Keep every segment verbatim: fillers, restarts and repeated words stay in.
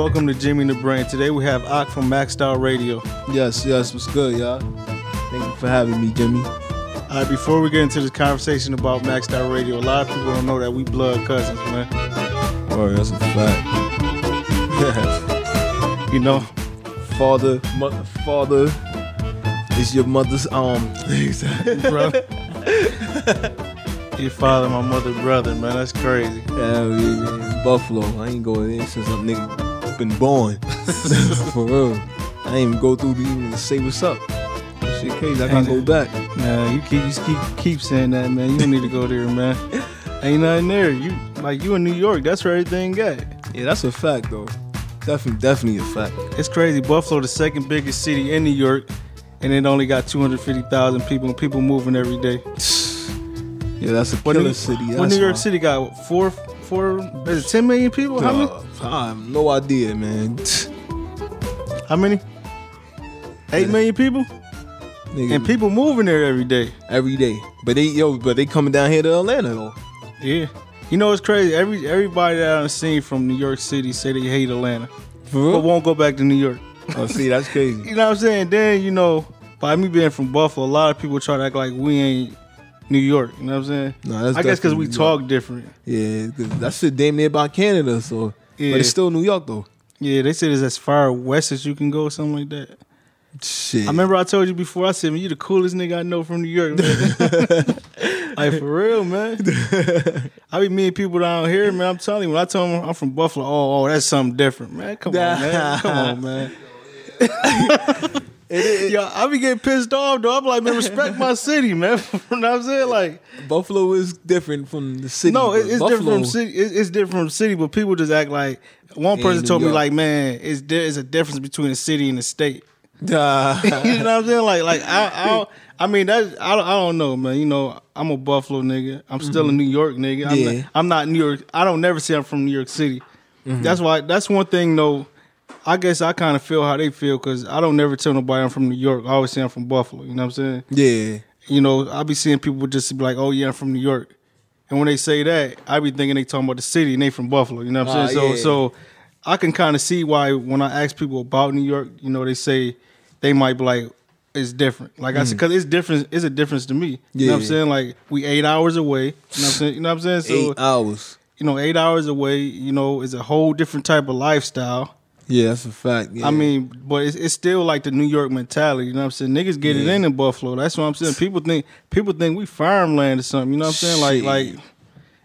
Welcome to Jimmy and the Brain. Today we have Ak from Maxed Out Radio. Yes, yes, what's good, y'all? Thank you for having me, Jimmy. All right, before we get into this conversation about Maxed Out Radio, a lot of people don't know that we blood cousins, man. Oh, that's a fact. You know, father, mother, father is your mother's arm. Exactly, brother. Your father, my mother, brother, man. That's crazy. Yeah, yeah, yeah. Buffalo. I ain't going in since a nigga been born. For real. I ain't even go through the evening to say what's up. That shit crazy. I gotta go back. Nah, you keep, you keep keep saying that, man. You don't need to go there, man. Ain't nothing there. You like you in New York. That's where everything got. Yeah, that's a fact though. Definitely, definitely a fact. It's crazy. Buffalo, the second biggest city in New York, and it only got two hundred fifty thousand people. And people moving every day. Yeah, that's a killer New, city. That's what New York why. City got? Four, four, is it ten million people? How many? I have no idea, man. How many? Eight yeah. million people? Nigga. And people moving there every day. Every day. But they yo, but they coming down here to Atlanta though. Yeah. You know it's crazy. Every everybody that I've seen from New York City say they hate Atlanta. For real? But won't go back to New York. Oh, see, that's crazy. You know what I'm saying? Then you know, by me being from Buffalo, a lot of people try to act like we ain't New York, you know what I'm saying? No, that's I guess because we talk different. Yeah, that shit damn near by Canada, so yeah. But it's still New York though. Yeah, they said it's as far west as you can go, something like that. Shit. I remember I told you before. I said, "Man, you the coolest nigga I know from New York." Man. Like for real, man. I be meeting people down here, man. I'm telling you, when I tell them I'm from Buffalo, oh, oh, that's something different, man. Come on, man. Come on, man. It, it, yo, I be getting pissed off though. I'm like, man, respect my city, man. You know what I'm saying? Like Buffalo is different from the city. No, it, it's Buffalo. different from city. It, it's different from city, but people just act like one person told me like, man, it's there is a difference between a city and a state. Uh, you know what I'm saying? Like, like I, I, I mean that I, I don't know, man. You know, I'm a Buffalo nigga. I'm still mm-hmm. a New York nigga. I'm, yeah. not, I'm not New York. I don't never say I'm from New York City. Mm-hmm. That's why. That's one thing though. I guess I kind of feel how they feel because I don't never tell nobody I'm from New York. I always say I'm from Buffalo. You know what I'm saying? Yeah. You know, I be seeing people just be like, oh, yeah, I'm from New York. And when they say that, I be thinking they talking about the city and they from Buffalo. You know what I'm uh, saying? Yeah. So so I can kind of see why when I ask people about New York, you know, they say they might be like, it's different. Like mm. I said, because it's different. It's a difference to me. You yeah. know what I'm saying? Like, we eight hours away. You know what I'm saying? You know what I'm saying? So, eight hours. You know, eight hours away, you know, is a whole different type of lifestyle. Yeah, that's a fact. Yeah. I mean, but it's, it's still like the New York mentality. You know what I'm saying? Niggas get yeah. it in in Buffalo. That's what I'm saying. People think people think we farmland or something. You know what I'm saying? Shit. Like, like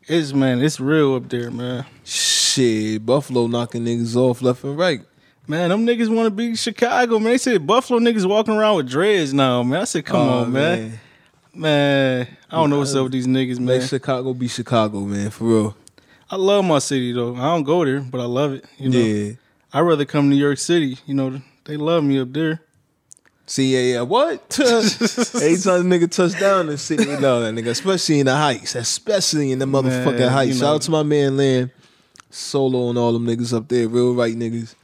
it's man, it's real up there, man. Shit, Buffalo knocking niggas off left and right. Man, them niggas want to be Chicago, man. They said Buffalo niggas walking around with dreads now, man. I said, come oh, on, man. man. Man, I don't know what's up with these niggas, man. Make Chicago be Chicago, man, for real. I love my city though. I don't go there, but I love it. You know? Yeah. I'd rather come to New York City. You know, they love me up there. See, yeah, yeah. What? Every time a nigga touch down in the city, you know that nigga. Especially in the Heights. Especially in the motherfucking man, Heights. You know. Shout out to my man, Len. Solo and all them niggas up there. Real right niggas.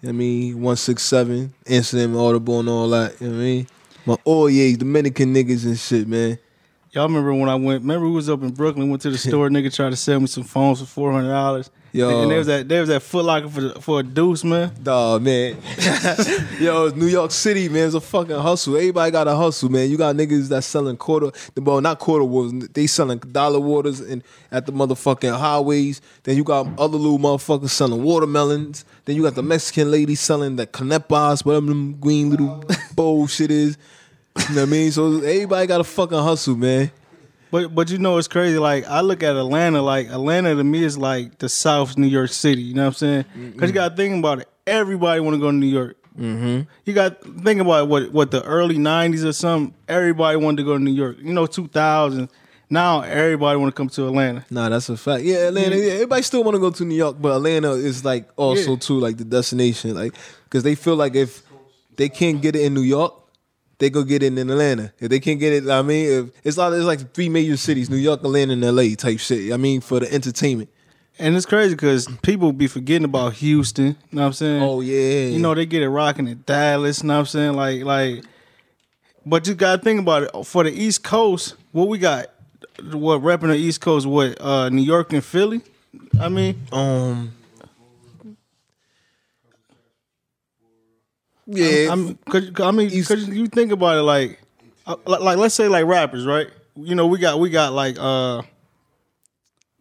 You know what I mean? one six seven, Incident, Audible, and all that. You know what I mean? My Oye, Dominican niggas and shit, man. Y'all remember when I went, remember we was up in Brooklyn, went to the store, nigga tried to sell me some phones for four hundred dollars. Yo. And there was that, there was that Foot Locker for, the, for a deuce, man. Duh, man. Yo, New York City, man, it's a fucking hustle. Everybody got a hustle, man. You got niggas that's selling quarter, well, not quarter waters, they selling dollar waters and at the motherfucking highways. Then you got other little motherfuckers selling watermelons. Then you got the Mexican lady selling the canepas, whatever them green little bowl shit is. You know what I mean? So everybody got a fucking hustle, man. But but you know it's crazy. Like I look at Atlanta, like Atlanta to me is like the South New York City. You know what I'm saying? Because mm-hmm. you got to think about it. Everybody want to go to New York. Mm-hmm. You got to think about it, what what the early nineties or something. Everybody wanted to go to New York. You know, two thousand. Now everybody want to come to Atlanta. Nah, that's a fact. Yeah, Atlanta. Yeah, everybody still want to go to New York, but Atlanta is like also yeah. too like the destination, like because they feel like if they can't get it in New York. They go get it in Atlanta. If they can't get it, I mean, if, it's, like, it's like three major cities, New York, Atlanta, and L A type shit. I mean, for the entertainment. And it's crazy because people be forgetting about Houston. You know what I'm saying? Oh, yeah. You know, they get it rocking in Dallas. You know what I'm saying? Like, like. But you got to think about it. For the East Coast, what we got, what repping the East Coast, what, uh, New York and Philly? I mean. Um. Yeah, I'm, I'm, cause, cause, I mean, cause you think about it, like, like, like, let's say like rappers, right? You know, we got we got like, uh,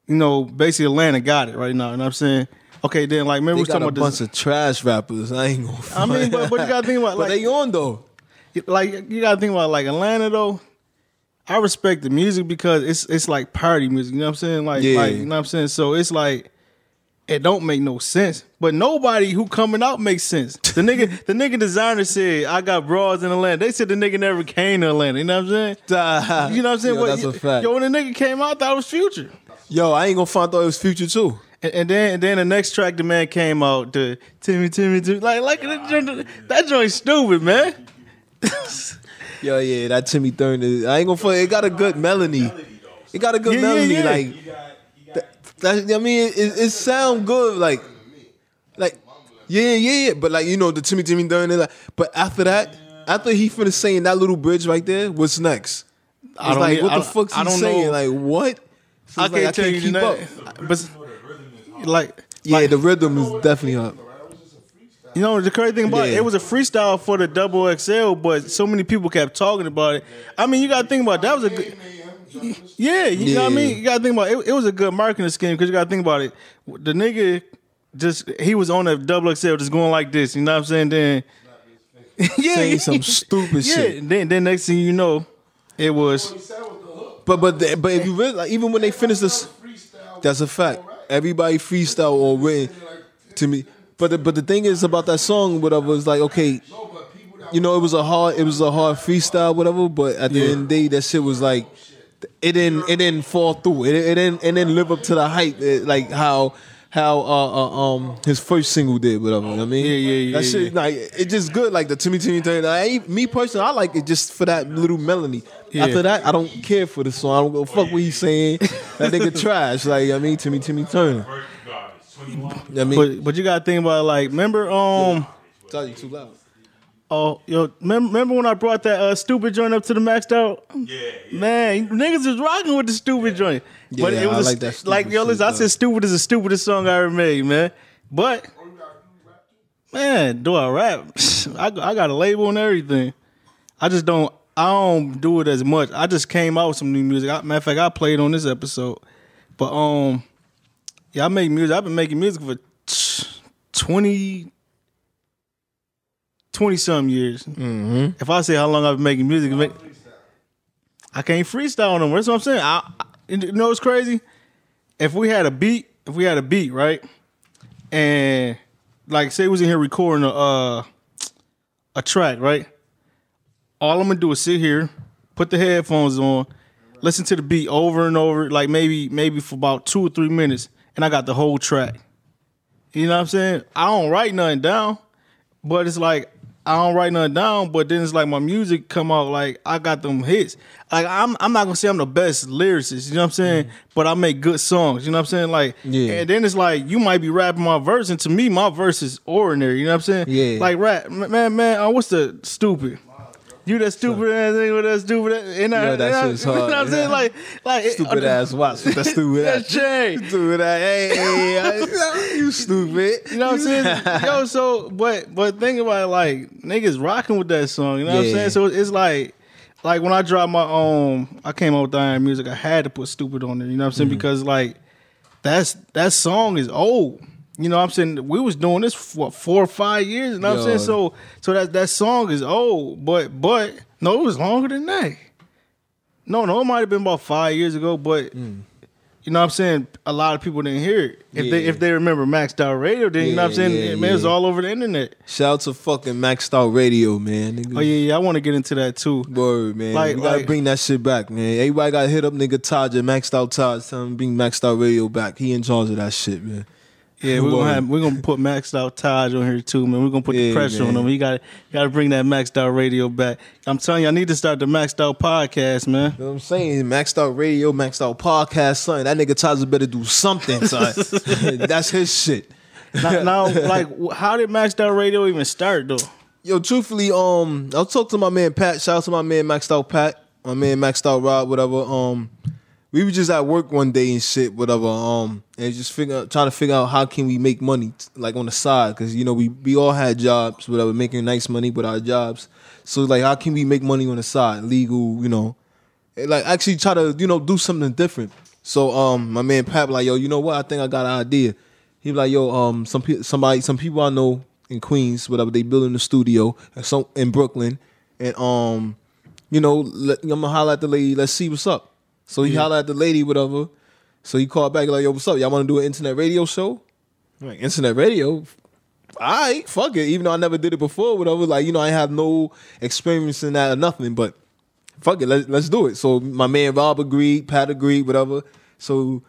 you know, basically Atlanta got it right now. You know what I'm saying? Okay, then like, remember we talking about this bunch of trash rappers. I ain't gonna. I mean, but, but you gotta think about like but they on though. Like you gotta think about like Atlanta though. I respect the music because it's it's like party music. You know what I'm saying? Like, yeah. like you know what I'm saying. So it's like. It don't make no sense, but nobody who coming out makes sense. The nigga, the nigga designer said, "I got broads in Atlanta." They said the nigga never came to Atlanta. You know what I'm saying? Uh, you know what I'm saying? Yo, what, that's a fact. Yo, when the nigga came out, I thought it was Future. Yo, I ain't gonna find out it was Future too. And, and then, and then the next track, the man came out to Timmy, Timmy, Timmy. Like, like that, that joint's stupid, man. Yo, yeah, that Timmy Turner. I ain't gonna find. It got a good melody. It got a good yeah, melody, yeah, yeah. like. That, I mean, it, it, it sound good, like, like, yeah, yeah, yeah. But like, you know, the Timmy Timmy Turner. Like, but after that, after he finished saying that little bridge right there, what's next? It's I don't like, hear, what I, the fuck's I he saying? Know. Like, what? So I, can't like, I can't tell you keep up. But like, yeah, like, the rhythm is definitely up. You know, the crazy thing about yeah. it, it was a freestyle for the double X L, but so many people kept talking about it. I mean, you gotta think about it, that was a good. Yeah, you yeah. know what I mean? You gotta think about it. It, it was a good marketing scheme because you gotta think about it. The nigga just, he was on a double X L just going like this, you know what I'm saying? Then, yeah, saying some stupid yeah. shit. Then, then next thing you know, it was. But but the, but if you really, like, even when they finished this, that's a fact. Everybody freestyle or written to me. But the, but the thing is about that song, whatever, it's like, okay, you know, it was a hard, it was a hard freestyle, whatever. But at the yeah. end of the day, that shit was like. It didn't. It didn't fall through. It, it didn't. It didn't live up to the hype. It, like how, how uh, uh, um his first single did. Whatever. I mean, yeah, yeah, yeah. That yeah, shit. Yeah. Like it just good. Like the Timmy Timmy thing. Like, me personally, I like it just for that little melody. Yeah. After that, I don't care for the song. I don't go fuck what he's saying. That nigga trash. Like I mean, Timmy Timmy Turner. I mean, but, but you gotta think about it, like remember um. Sorry, you too loud. Oh, yo, remember when I brought that uh, stupid joint up to the Maxed Out? Yeah, yeah. Man, niggas was rocking with the stupid yeah. joint. But yeah, it was I like that stupid like, yo, listen, I said stupid is the stupidest song I ever made, man. But, man, do I rap? I, I got a label and everything. I just don't, I don't do it as much. I just came out with some new music. I, matter of fact, I played on this episode. But, um, yeah, I make music. I've been making music for twenty... twenty-something years. Mm-hmm. If I say how long I've been making music, make, I can't freestyle no more. That's what I'm saying. I, I, you know what's crazy? If we had a beat, if we had a beat, right? And like say we was in here recording a uh, a track, right? All I'm gonna do is sit here, put the headphones on, listen to the beat over and over, like maybe maybe for about two or three minutes, and I got the whole track. You know what I'm saying? I don't write nothing down, but it's like I don't write nothing down, but then it's like my music come out like I got them hits. Like I'm, I'm not gonna say I'm the best lyricist, you know what I'm saying? Mm. But I make good songs, you know what I'm saying? Like, yeah. And then it's like you might be rapping my verse, and to me, my verse is ordinary, you know what I'm saying? Yeah. Like rap, man, man. Oh, what's the stupid? You that stupid so, ass nigga with that stupid ass. And I, yo, that and I, shit's hard. You know what I'm saying? Like, like stupid it, uh, ass watch with that stupid ass. Jay. Stupid ass. Hey, hey, you stupid. You know what I'm saying? Yo, so, but but think about it, like, niggas rocking with that song. You know yeah. what I'm saying? So it's like, like when I dropped my own, I came out with Diane Music, I had to put stupid on it. You know what I'm saying? Mm-hmm. Because, like, that's that song is old. You know what I'm saying? We was doing this for what, four or five years. You know what Yo. I'm saying? So so that, that song is old, but but no, it was longer than that. No, no, it might have been about five years ago, but mm. you know what I'm saying? A lot of people didn't hear it. If yeah. they if they remember Maxed Out Radio, then yeah, you know what I'm saying? Yeah, man, yeah. It was all over the internet. Shout out to fucking Maxed Out Radio, man. Nigga. Oh yeah, yeah, I want to get into that too. Word, man. Like, we gotta like, bring that shit back, man. Everybody gotta hit up nigga Taj at Maxed Out Taj, tell him bring Maxed Out Radio back. He in charge of that shit, man. Yeah, we're gonna have, we're gonna put Maxed Out Taj on here too, man. We're gonna put yeah, the pressure man. on him. He got got to bring that Maxed Out Radio back. I'm telling you, I need to start the Maxed Out Podcast, man. You know what I'm saying? Maxed Out Radio, Maxed Out Podcast, son. That nigga Taj better do something, son. That's his shit. Now, now, like, how did Maxed Out Radio even start though? Yo, truthfully, um, I'll talk to my man Pat. Shout out to my man Maxed Out Pat, my man Maxed Out Rob, whatever. Um, we were just at work one day and shit, whatever. Um, and just figure trying to figure out how can we make money, like on the side, because you know we we all had jobs, whatever, making nice money with our jobs. So like, how can we make money on the side, legal, you know, and, like actually try to you know do something different. So um, my man Pat like, yo, you know what? I think I got an idea. He was like, yo, um, some pe- somebody, some people I know in Queens, whatever, they building a studio and some in Brooklyn, and um, you know, let, I'm gonna holler at the lady. Let's see what's up. So he yeah. hollered at the lady, whatever. So he called back like, yo, what's up? Y'all want to do an internet radio show? I'm like, internet radio? All right, fuck it. Even though I never did it before, whatever. Like, you know, I have no experience in that or nothing, but fuck it, let, let's do it. So my man Rob agreed, Pat agreed, whatever. So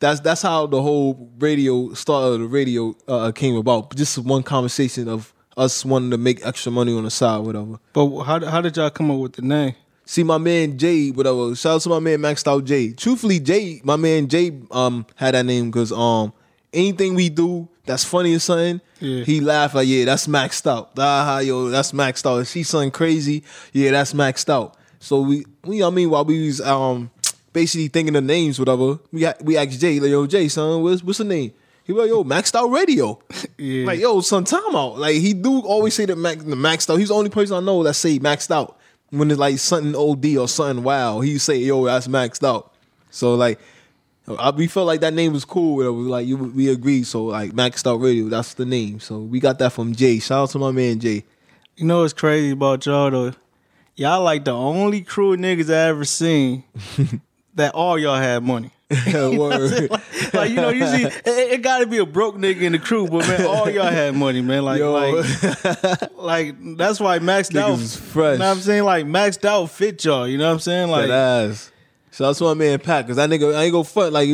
that's that's how the whole radio, start of the radio uh, came about. Just one conversation of us wanting to make extra money on the side, whatever. But how how did y'all come up with the name? See, my man Jay, whatever. Shout out to my man Maxed Out Jay. Truthfully, Jay, my man Jay, um, had that name because um, anything we do that's funny or something, yeah. he laugh like, yeah, that's Maxed Out. Ah, yo, that's Maxed Out. If she something crazy, yeah, that's Maxed Out. So we, we, I mean, while we was um basically thinking of names, whatever, we we asked Jay, like, yo, Jay, son, what's what's the name? He was like, yo, Maxed Out Radio. Yeah. Like, yo, son, time out. Like, he do always say that Max, the Maxed Out. He's the only person I know that say Maxed Out. When it's like something O D or something wild, he say, yo, that's Maxed Out. So like, I, we felt like that name was cool. Whatever. Like you, we agreed. So like Maxed Out Radio, that's the name. So we got that from Jay. Shout out to my man Jay. You know what's crazy about y'all though? Y'all like the only crew of niggas I ever seen that all y'all had money. You know like, like you know, usually it, it gotta be a broke nigga in the crew, but man, all y'all had money, man. Like, Yo. like, like that's why Maxed Out was fresh. You know what I'm saying? Like Maxed Out fit y'all. You know what I'm saying? Like, that ass. So that's why my man Pat, because that nigga, I ain't gonna fuck. Like,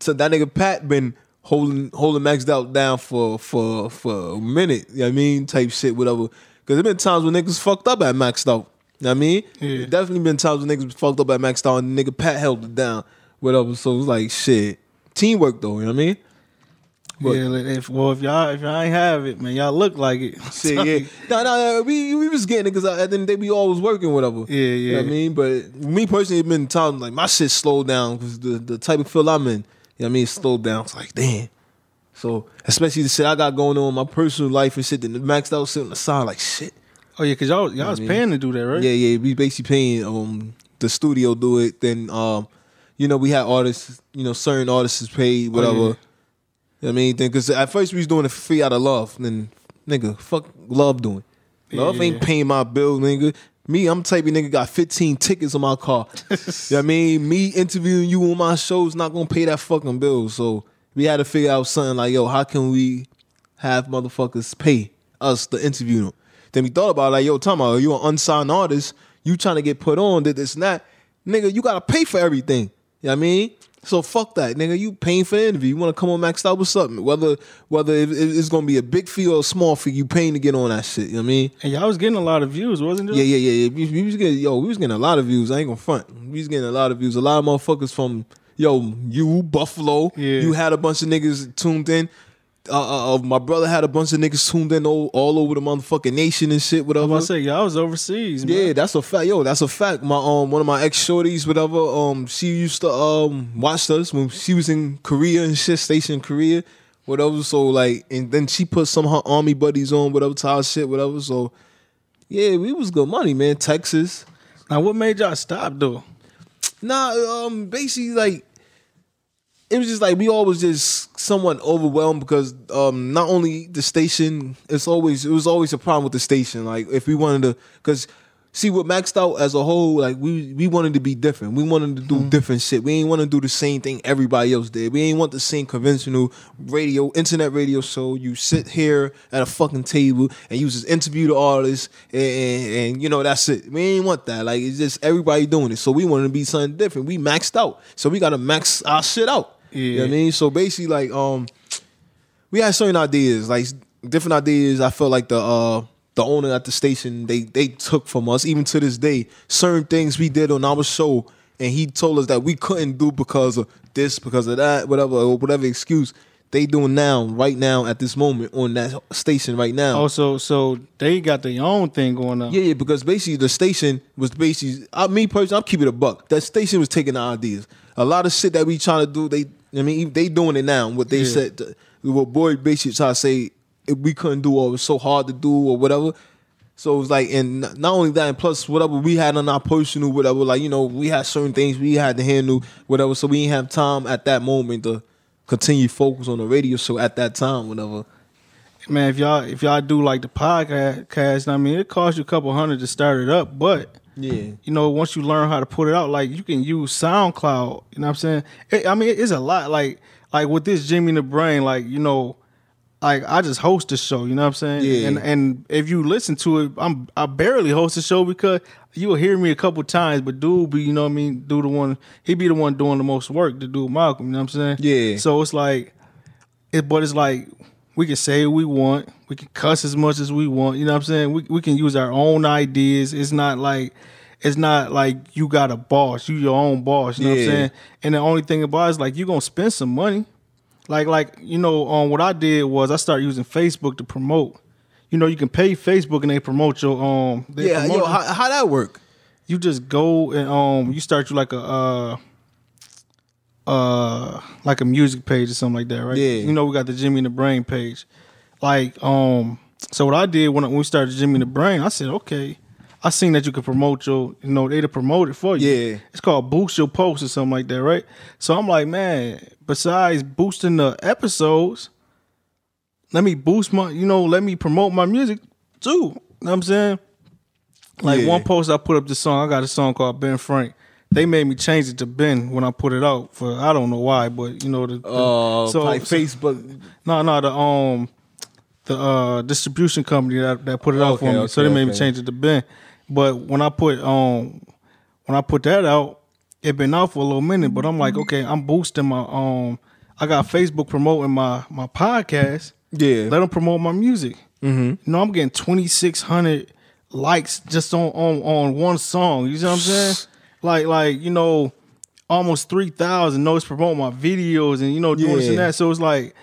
so that nigga Pat been holding holding Maxed Out down for for for a minute. You know what I mean? Type shit, whatever. Because there been times when niggas fucked up at Maxed Out. You know what I mean? Yeah. Definitely been times when niggas fucked up at Maxed Out, and nigga Pat held it down. Whatever, so it was like shit. Teamwork though, you know what I mean? But, yeah, if, well, if y'all if y'all ain't have it, man, y'all look like it. Shit, yeah. No, no, we we was getting it because at the end of the day we all was working, whatever. Yeah, yeah. You know what I mean? But me personally, it's been times like my shit slowed down because the, the type of field I'm in, you know what I mean, it slowed down. It's like, damn. So, especially the shit I got going on in my personal life and shit, that Maxed Out sitting on the side, like shit. Oh, yeah, because y'all, y'all you know was mean? paying to do that, right? Yeah, yeah. We basically paying um the studio do it, then... um. You know, we had artists, you know, certain artists is paid, whatever. Oh, yeah. You know what I mean? Because at first we was doing it free out of love. And then, nigga, fuck love doing. Love yeah. ain't paying my bill, nigga. Me, I'm typing nigga got fifteen tickets on my car. You know what I mean? Me interviewing you on my show's not going to pay that fucking bill. So we had to figure out something like, yo, how can we have motherfuckers pay us to interview them? Then we thought about it, like, yo, talking about you an unsigned artist. You trying to get put on, did this and that. Nigga, you got to pay for everything. You know what I mean? So fuck that, nigga. You paying for the interview. You want to come on Maxed Out with something. Whether whether it, it, it's going to be a big fee or a small fee, you paying to get on that shit. You know what I mean? And y'all was getting a lot of views, wasn't it? Yeah, yeah, yeah. We, we was getting, yo, we was getting a lot of views. I ain't going to front. We was getting a lot of views. A lot of motherfuckers from, yo, you, Buffalo. Yeah. You had a bunch of niggas tuned in. Uh, uh, my brother had a bunch of niggas tuned in all, all over the motherfucking nation and shit, whatever. I was about to say, y'all was overseas, man. Yeah, that's a fact. Yo, that's a fact. My um, one of my ex shorties, whatever. Um, she used to um watch us when she was in Korea and shit, stationed in Korea, whatever. So like, and then she put some of her army buddies on, whatever, type shit, whatever. So yeah, we was good money, man. Texas. Now, what made y'all stop though? Nah, um, basically like. It was just like we all was just somewhat overwhelmed because um, not only the station, it's always it was always a problem with the station. Like if we wanted to, because see with Maxed Out as a whole, like we we wanted to be different. We wanted to do mm-hmm. different shit. We ain't want to do the same thing everybody else did. We ain't want the same conventional radio, internet radio show. You sit here at a fucking table and you just interview the artists and, and, and you know that's it. We ain't want that. Like it's just everybody doing it. So we wanted to be something different. We maxed out. So we gotta max our shit out. Yeah. You know what I mean? So basically, like, um, we had certain ideas, like different ideas. I felt like the uh, the owner at the station, they they took from us, even to this day, certain things we did on our show, and he told us that we couldn't do because of this, because of that, whatever, or whatever excuse they doing now, right now, at this moment, on that station right now. Oh, so, so they got their own thing going on. Yeah, yeah, because basically the station was basically, I, me personally, I'm keeping it a buck. That station was taking our ideas. a lot of shit that we trying to do, they I mean they doing it now. What they yeah. said, to, what Boy basically trying to say, if we couldn't do or it was so hard to do or whatever. So it was like, and not only that, and plus whatever we had on our personal whatever, like, you know, we had certain things we had to handle, whatever. So we didn't have time at that moment to continue focus on the radio show at that time, whatever. Man, if y'all if y'all do like the podcast, I mean, it costs you a couple hundred to start it up, but yeah, you know, once you learn how to put it out, like you can use SoundCloud. You know what I'm saying? It, I mean, it's a lot. Like like with this Jimmy and the Brain, like, you know, like I just host the show. You know what I'm saying? Yeah. And and if you listen to it, I'm I barely host the show because you'll hear me a couple times, but dude, be you know what I mean? Do the one he be the one doing the most work to do Malcolm. You know what I'm saying? Yeah. So it's like, it but it's like. We can say what we want. We can cuss as much as we want. You know what I'm saying? We we can use our own ideas. It's not like it's not like you got a boss. You your own boss. You know yeah. what I'm saying? And the only thing about it is like you're gonna spend some money. Like like you know, on um, what I did was I started using Facebook to promote. You know, you can pay Facebook and they promote your um. They yeah, promote yo, how, how that work? You just go and um, you start you like a. Uh, Uh, like a music page or something like that, right? Yeah. You know, we got the Jimmy and the Brain page. Like, um, so what I did when, I, when we started Jimmy and the Brain, I said, okay, I seen that you could promote your, you know, they'd promote it for you. Yeah. It's called Boost Your Post or something like that, right? So I'm like, man, besides boosting the episodes, let me boost my, you know, let me promote my music too. You know what I'm saying? Like yeah. one post I put up the song, I got a song called Ben Frank. They made me change it to Ben when I put it out for I don't know why, but you know the, the uh, so like Facebook. No, no, the um the uh, distribution company that, that put it out okay, for me, okay, so they made okay. me change it to Ben. But when I put um when I put that out, it been out for a little minute. But I'm like, okay, I'm boosting my um I got Facebook promoting my my podcast. Yeah, let them promote my music. Mm-hmm. You know, I'm getting twenty-six hundred likes just on, on on one song. You know what I'm saying? Like, like you know, almost three thousand notes promoting my videos and, you know, doing yeah. this and that. So it's like,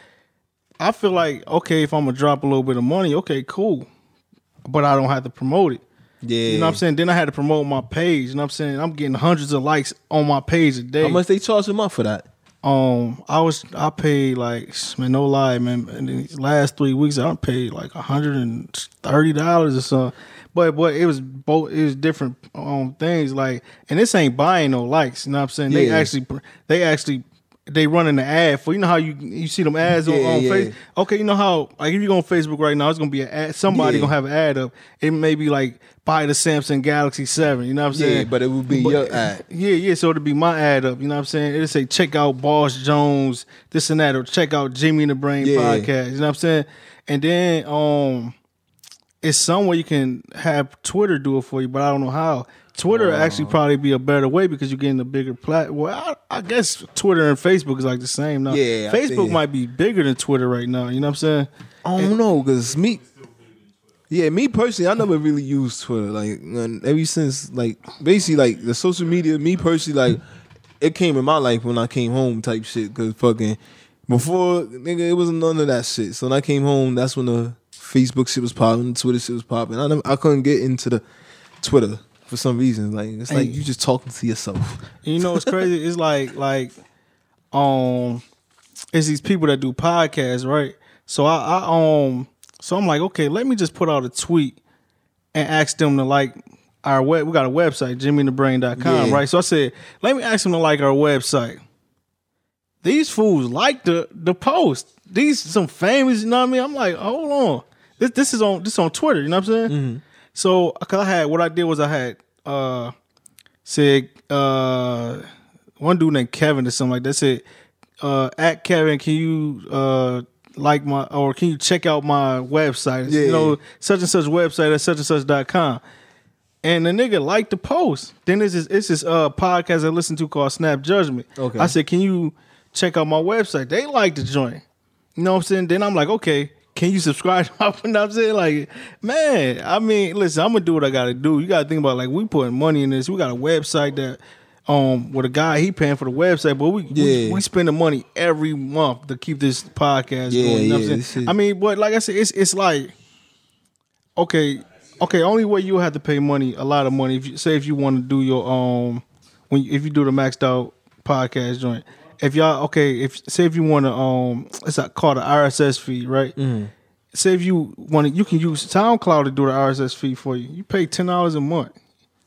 I feel like, okay, if I'm going to drop a little bit of money, okay, cool. But I don't have to promote it. Yeah. You know what I'm saying? Then I had to promote my page. You know what I'm saying? I'm getting hundreds of likes on my page a day. How much they charge a month for that? Um, I was, I paid like, man, no lie, man. In these last three weeks, I paid like one hundred thirty dollars or something. But but it was both it was different um things like and this ain't buying no likes, you know what I'm saying? They yeah. actually they actually they running the ad for you know how you you see them ads yeah, on, on yeah. Facebook. Okay, you know how like if you go on Facebook right now, it's gonna be an ad somebody yeah. gonna have an ad up. It may be like buy the Samsung Galaxy seven, you know what I'm saying? Yeah, but it would be but, your ad. Yeah, yeah, so it'll be my ad up, you know what I'm saying? It'll say check out Boss Jones, this and that, or check out Jimmy and the Brain yeah. podcast, you know what I'm saying? And then um it's some way you can have Twitter do it for you, but I don't know how. Twitter wow. actually probably be a better way because you're getting a bigger platform. Well, I, I guess Twitter and Facebook is like the same now. Yeah, Facebook might be bigger than Twitter right now. You know what I'm saying? I don't and, know because me, yeah, me personally, I never really used Twitter. Like ever since, like basically, like the social media. Me personally, like it came in my life when I came home type shit. Because fucking before, nigga, it wasn't none of that shit. So when I came home, that's when the Facebook shit was popping, Twitter shit was popping. I never, I couldn't get into the Twitter for some reason. Like it's like you just talking to yourself. You know what's crazy? It's like like um, it's these people that do podcasts, right? So I, I um, so I'm like, okay, let me just put out a tweet and ask them to like our web. We got a website, jimmy and the brain dot com, yeah. right? So I said, let me ask them to like our website. These fools like the the post. These some famous, you know what I mean? I'm like, hold on. This this is on this on Twitter, you know what I'm saying? Mm-hmm. So, cause I had what I did was I had uh, said uh, one dude named Kevin or something like that said uh, at Kevin, can you uh, like my or can you check out my website? Yeah. You know, such and such website at such and such dot com. And the nigga liked the post. Then it's this it's this uh, podcast I listen to called Snap Judgment. Okay. I said, can you check out my website? They liked the joint. You know what I'm saying? Then I'm like, okay. Can you subscribe to my, you know what I'm saying? Like, man, I mean, listen, I'm going to do what I got to do. You got to think about, like, we putting money in this. We got a website that, um, with a guy, he paying for the website, but we yeah. we, we spending money every month to keep this podcast yeah, going. You know yeah, what I'm saying? I mean, but like I said, it's it's like, okay, okay, only way you'll have to pay money, a lot of money, if you, say if you want to do your, um, when you, if you do the Maxed Out podcast joint. If y'all okay, if say if you want to um, it's like called an R S S feed, right? Mm-hmm. Say if you want to, you can use SoundCloud to do the R S S feed for you. You pay ten dollars a month.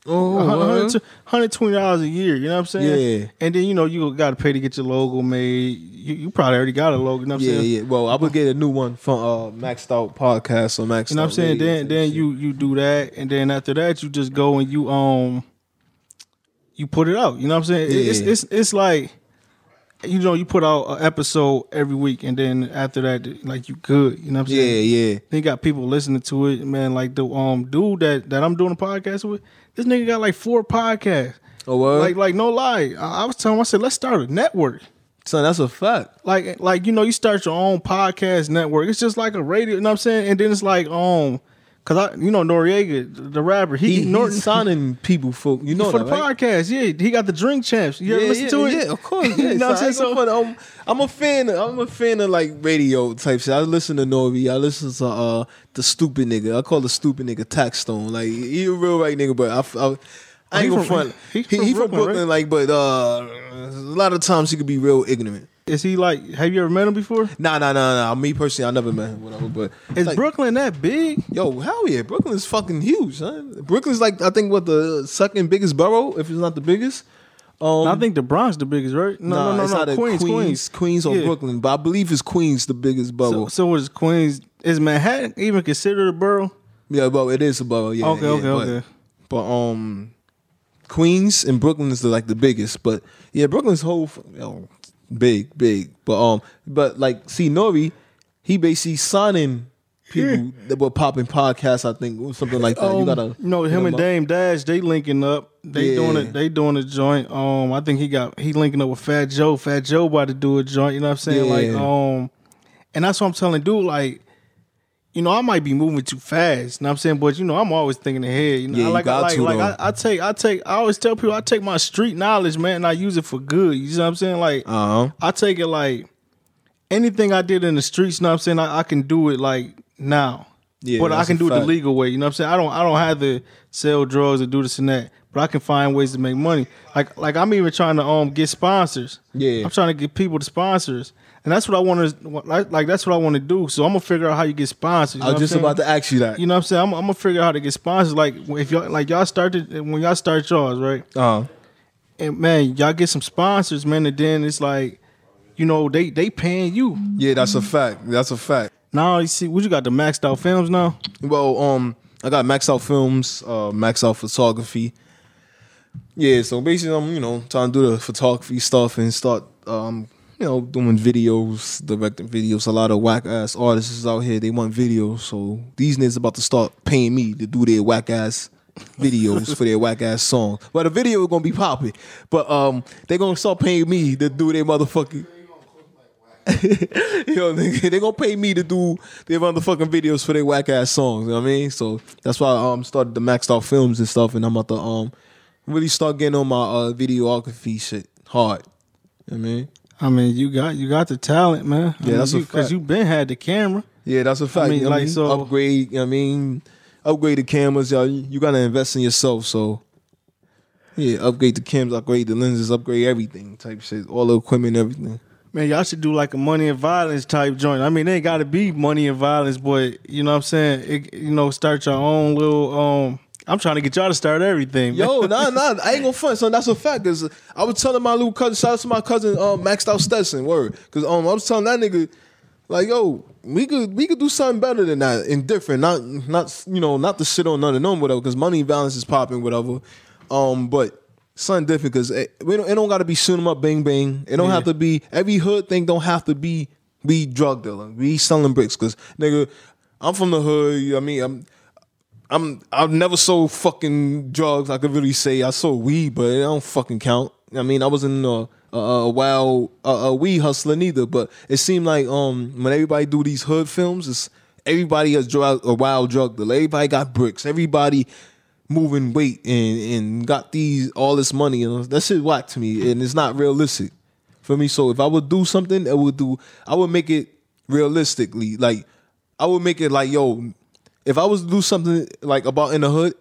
Oh, one hundred twenty dollars a year, you know what I'm saying? Yeah. And then, you know, you got to pay to get your logo made. You, you probably already got a logo, you know what I'm yeah, saying? Yeah, yeah. Well, I would get a new one from uh, Maxed Out Podcast or Maxed Out. You know what I'm saying? Then then shit. you you do that, and then after that, you just go and you um you put it out. You know what I'm saying? Yeah. It's it's it's like, you know, you put out an episode every week, and then after that, like, you good. You know what I'm saying? Yeah, yeah. Then you got people listening to it, man. Like the um dude that that I'm doing a podcast with. This nigga got like four podcasts. Oh, what? Like, like no lie. I, I was telling him, I said, let's start a network. Son, that's a fact. Like, like you know, you start your own podcast network. It's just like a radio, you know what I'm saying? And then it's like, um, because, I, you know, Noriega, the rapper, he, he Norton, he's signing people for, you know, for that, the right? podcast. Yeah, he got the Drink Champs. You yeah, ever listen yeah, to it? Yeah, of course. Yeah. You know what I'm saying? So, I'm, I'm a fan. Of, I'm a fan of like radio type shit. I listen to Nori. I listen to uh, the stupid nigga. I call the stupid nigga Tax Stone. Like, he a real right nigga, but I. I I ain't gonna front. He, he, he from Brooklyn, right? Like, but uh, a lot of times he could be real ignorant. Is he like? Have you ever met him before? Nah, nah, nah, nah. Me personally, I never met him. Whatever. But is like, Brooklyn that big? Yo, hell yeah, Brooklyn's fucking huge, son. Brooklyn's like, I think what the second biggest borough, if it's not the biggest. Um, I think the Bronx the biggest, right? No, nah, no, no, it's no. Not Queens, Queens, Queens, Queens or yeah. Brooklyn, but I believe it's Queens the biggest borough. So, so is Queens? Is Manhattan even considered a borough? Yeah, but it is a borough. Yeah. Okay, yeah, okay, but, okay. But um. Queens and Brooklyn is the, like the biggest, but yeah, Brooklyn's whole you know, big, big. But um, but like, see Nori, he basically signing people that were popping podcasts, I think, or something like that. Um, you gotta no, him and Dame Dash, they linking up. They yeah. doing it. They doing a joint. Um, I think he got he linking up with Fat Joe. Fat Joe about to do a joint. You know what I'm saying? Yeah. Like um, and that's what I'm telling dude. Like, you know, I might be moving too fast, you know what I'm saying? But, you know, I'm always thinking ahead. You know, yeah, you like, got I, like, to, like I, I take, I take, I always tell people, I take my street knowledge, man, and I use it for good. You know what I'm saying? Like, uh-huh. I take it like anything I did in the streets, you know what I'm saying? I, I can do it like now. Yeah, but I can do fact. it the legal way, you know what I'm saying? I don't, I don't have to sell drugs or do this and that, but I can find ways to make money. Like, like I'm even trying to um get sponsors. Yeah, I'm trying to get people to sponsors. And that's what I want to like, like. That's what I want to do. So I'm gonna figure out how you get sponsors. You know I was just about to ask you that. You know what I'm saying? I'm, I'm gonna figure out how to get sponsors. Like if y'all, like y'all started when y'all start y'all's right. Uh huh. And man, y'all get some sponsors, man. And then it's like, you know, they they paying you. Yeah, that's a fact. That's a fact. Now you see what you got the Maxed Out Films now. Well, um, I got Maxed Out Films, uh, Maxed Out Photography. Yeah, so basically, I'm you know trying to do the photography stuff and start um. You know, doing videos, directing videos. A lot of whack ass artists out here, they want videos. So these niggas about to start paying me to do their whack ass videos for their whack ass songs. Well, the video is gonna be popping, but um, they gonna start paying me to do their motherfucking. You know, they, they gonna pay me to do their motherfucking videos for their whack ass songs. You know what I mean? So that's why I um started the Maxed Out Films and stuff, and I'm about to um really start getting on my uh, videography shit hard. You know what I mean. I mean, you got you got the talent, man. Yeah, I mean, that's you, a fact. Because you been had the camera. Yeah, that's a fact. I mean, you know like, I mean? So, upgrade, you know what I mean? Upgrade the cameras, y'all. You, you got to invest in yourself, so. Yeah, upgrade the cameras, upgrade the lenses, upgrade everything type shit. All the equipment, everything. Man, y'all should do like a money and violence type joint. I mean, they got to be money and violence, but you know what I'm saying? It, you know, start your own little... um. I'm trying to get y'all to start everything, man. Yo, nah, nah. I ain't gonna front, son. That's a fact. Cause I was telling my little cousin, shout out to my cousin, um, Maxed Out Stetson, word. Cause um, I was telling that nigga, like, yo, we could we could do something better than that and different. Not not you know, not the shit on none of them, whatever, cause money balance is popping, whatever. Um, but something different, cause it, we don't it don't gotta be shoot 'em up, bang bang. It don't yeah. have to be every hood thing don't have to be be drug dealer, be selling bricks. Cause nigga, I'm from the hood, you know what I mean? I'm I'm, I've never sold fucking drugs. I could really say I sold weed, but it don't fucking count. I mean, I wasn't a, a, a wild a, a weed hustler neither, but it seemed like um when everybody do these hood films, it's, everybody has drug, a wild drug dealer. Everybody got bricks. Everybody moving weight and, and got these all this money. You know? That shit whack to me, and it's not realistic for me. So if I would do something, I would do. I would make it realistically. Like I would make it like yo. If I was to do something like about in the hood,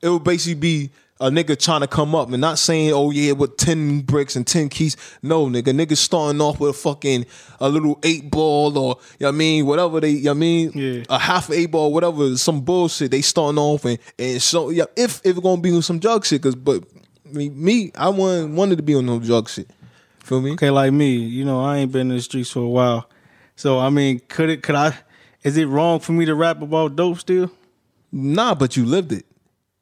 it would basically be a nigga trying to come up and not saying, oh yeah, with ten bricks and ten keys. No, nigga, niggas starting off with a fucking a little eight ball or, you know what I mean, whatever they, you know what I mean, yeah. a half eight ball, whatever, some bullshit. They starting off and, and so yeah, if if it's gonna be on some drug shit, cause but I mean, me, I wanted wanted to be on no drug shit. Feel me? Okay, like me, you know, I ain't been in the streets for a while, so I mean, could it? Could I? Is it wrong for me to rap about dope still? Nah, but you lived it.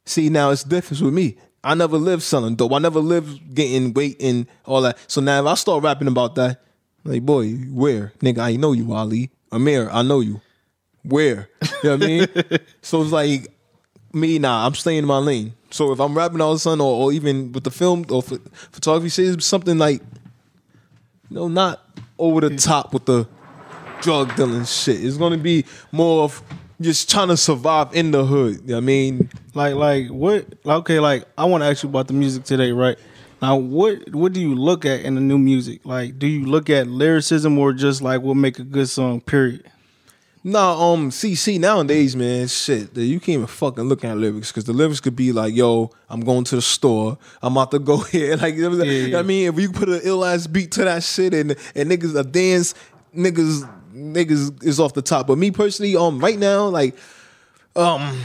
See, now it's different with me. I never lived selling dope. I never lived getting weight and all that. So now if I start rapping about that, like, boy, where? Nigga, I know you, Ali. Amir, I know you. Where? You know what I mean? So it's like, me, nah, I'm staying in my lane. So if I'm rapping all of a sudden, or, or even with the film or ph- photography shit, something like, you know, not over the top with the drug dealing shit. It's going to be more of just trying to survive in the hood. You know what I mean? Like, like what? Okay, like, I want to ask you about the music today, right? Now, what what do you look at in the new music? Like, do you look at lyricism or just, like, what make a good song, period? Nah, um, see, see, nowadays, man, shit, you can't even fucking look at lyrics, because the lyrics could be like, yo, I'm going to the store, I'm about to go here. Like, you know what, yeah, you know what I mean? If you put an ill-ass beat to that shit and, and niggas a dance, niggas... niggas is off the top. But me personally, um, right now, like, um,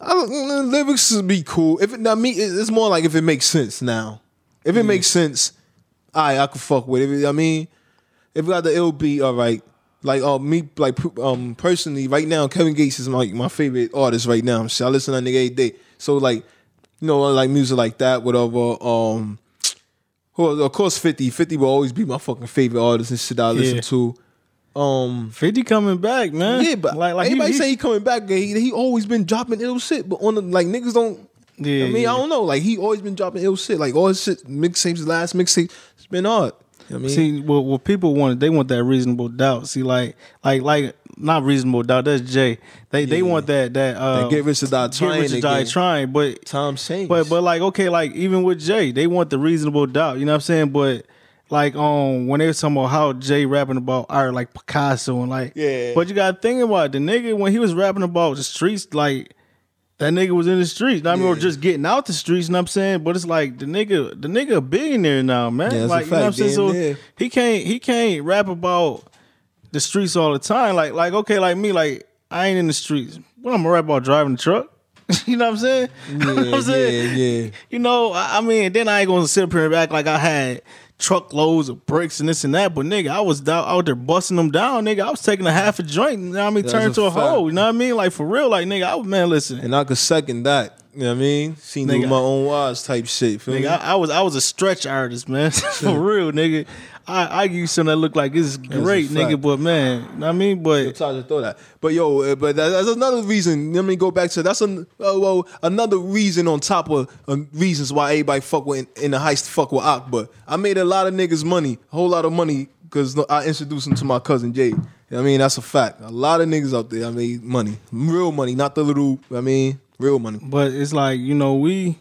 I don't, lyrics would be cool. If it, now me, it's more like if it makes sense now. If it mm. makes sense, I I could fuck with it. I mean, if it got the ill beat, all right. Like, uh, me, like, um, personally, right now, Kevin Gates is my my favorite artist right now. So I listen to that nigga every day. So like, you know, I like music like that, whatever. Um. Well, of course, fifty. fifty will always be my fucking favorite artist and shit I listen yeah. to. Um, fifty coming back, man. Yeah, but like, like everybody he, say he coming back. He, he always been dropping ill shit, but on the, like, niggas don't. Yeah, I mean, yeah. I don't know. Like, he always been dropping ill shit. Like, all his shit, mixtapes, last mixtape, it's been hard. You know what I mean? See, what, what people want, they want that reasonable doubt. See, like, like, like, not reasonable doubt. That's Jay. They yeah. they want that that uh, they get rich or die trying. Get rich or die trying. But Tom Shanks. But but like, okay, like even with Jay, they want the reasonable doubt. You know what I'm saying? But like, um, when they were talking about how Jay rapping about art, like Picasso and like, yeah. But you gotta think about it. The nigga when he was rapping about the streets, like. That nigga was in the streets. Now, I mean, yeah. Or just getting out the streets, you know what I'm saying? But it's like the nigga, the nigga a billionaire now, man. Yeah, like, you know what I'm saying? So yeah. he can't he can't rap about the streets all the time. Like, like, okay, like me, like, I ain't in the streets. What I'm gonna rap about driving the truck? You know what I'm saying? Yeah, you know what I'm saying? Yeah, yeah. You know, I, I mean, then I ain't gonna sit up here and act like I had truckloads of bricks and this and that, but nigga, I was down, out there busting them down, nigga. I was taking a half a joint, you know what I mean? That's turned a to a fact. Hole, you know what I mean? Like, for real, like, nigga, I was, man, listen. And I could second that, you know what I mean? Seen nigga, through my own eyes type shit, feel nigga, me? I, I, was, I was a stretch artist, man. For real, nigga. I, I give you something that look like it's great, nigga, but man, you know what I mean? But. I'm sorry to throw that. But yo, but that, that's another reason, let me go back to, that's an, uh, well, another reason on top of uh, reasons why everybody fuck with, in, in the heist fuck with Ak, but I made a lot of niggas money, a whole lot of money, because I introduced him to my cousin Jay. You know what I mean? That's a fact. A lot of niggas out there, I made money. Real money, not the little, I mean, real money. But it's like, you know, we...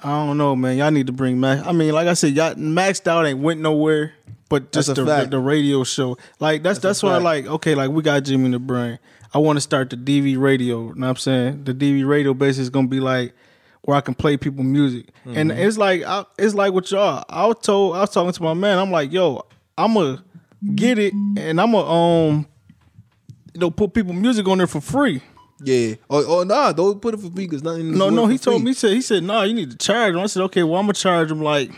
I don't know, man. Y'all need to bring Max. I mean, like I said, y'all Maxed Out ain't went nowhere, but just the, the, the radio show. Like, that's that's, that's why, like, okay, like, we got Jimmy and the Brain. I want to start the D V Radio, you know what I'm saying? The D V Radio basically is going to be, like, where I can play people music. Mm-hmm. And it's like, I, it's like with y'all. I, told, I was talking to my man. I'm like, yo, I'm going to get it, and I'm going to, um, you know, put people music on there for free. Yeah. Or, or nah, don't put it for free because nothing. No, no. He told me. He said. He said, nah, you need to charge him. I said, okay. Well, I'm gonna charge him like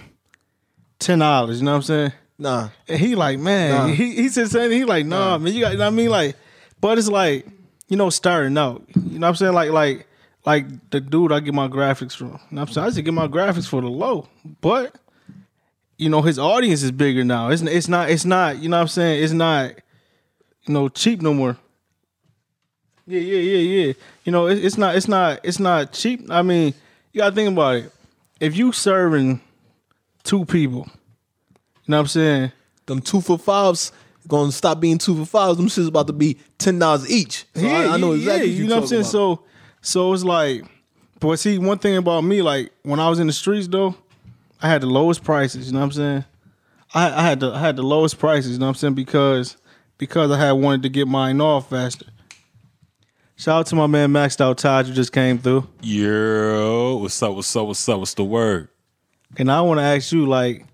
ten dollars. You know what I'm saying? Nah. And he like, man. Nah. He he said saying he like, nah, nah, man. You got. You know what I mean, like, but it's like, you know, starting out. You know what I'm saying? Like, like, like the dude I get my graphics from. You know what I'm saying? I just get my graphics for the low, but you know his audience is bigger now. It's it's not it's not. You know what I'm saying? It's not, you know, cheap no more. Yeah, yeah, yeah, yeah. You know, it, it's not, it's not, it's not cheap. I mean, you gotta think about it. If you serving two people, you know what I'm saying? Them two for fives gonna stop being two for fives. Them shit's about to be ten dollars each. So yeah, I, I know exactly. Yeah, you, you know what I'm saying? About. So, so it's like, but see, one thing about me, like when I was in the streets, though, I had the lowest prices. You know what I'm saying? I, I had the, I had the lowest prices. You know what I'm saying? Because, because I had wanted to get mine off faster. Shout out to my man Maxed Out Taj, who just came through. Yo, what's up, what's up, what's up, what's the word? And I want to ask you, like,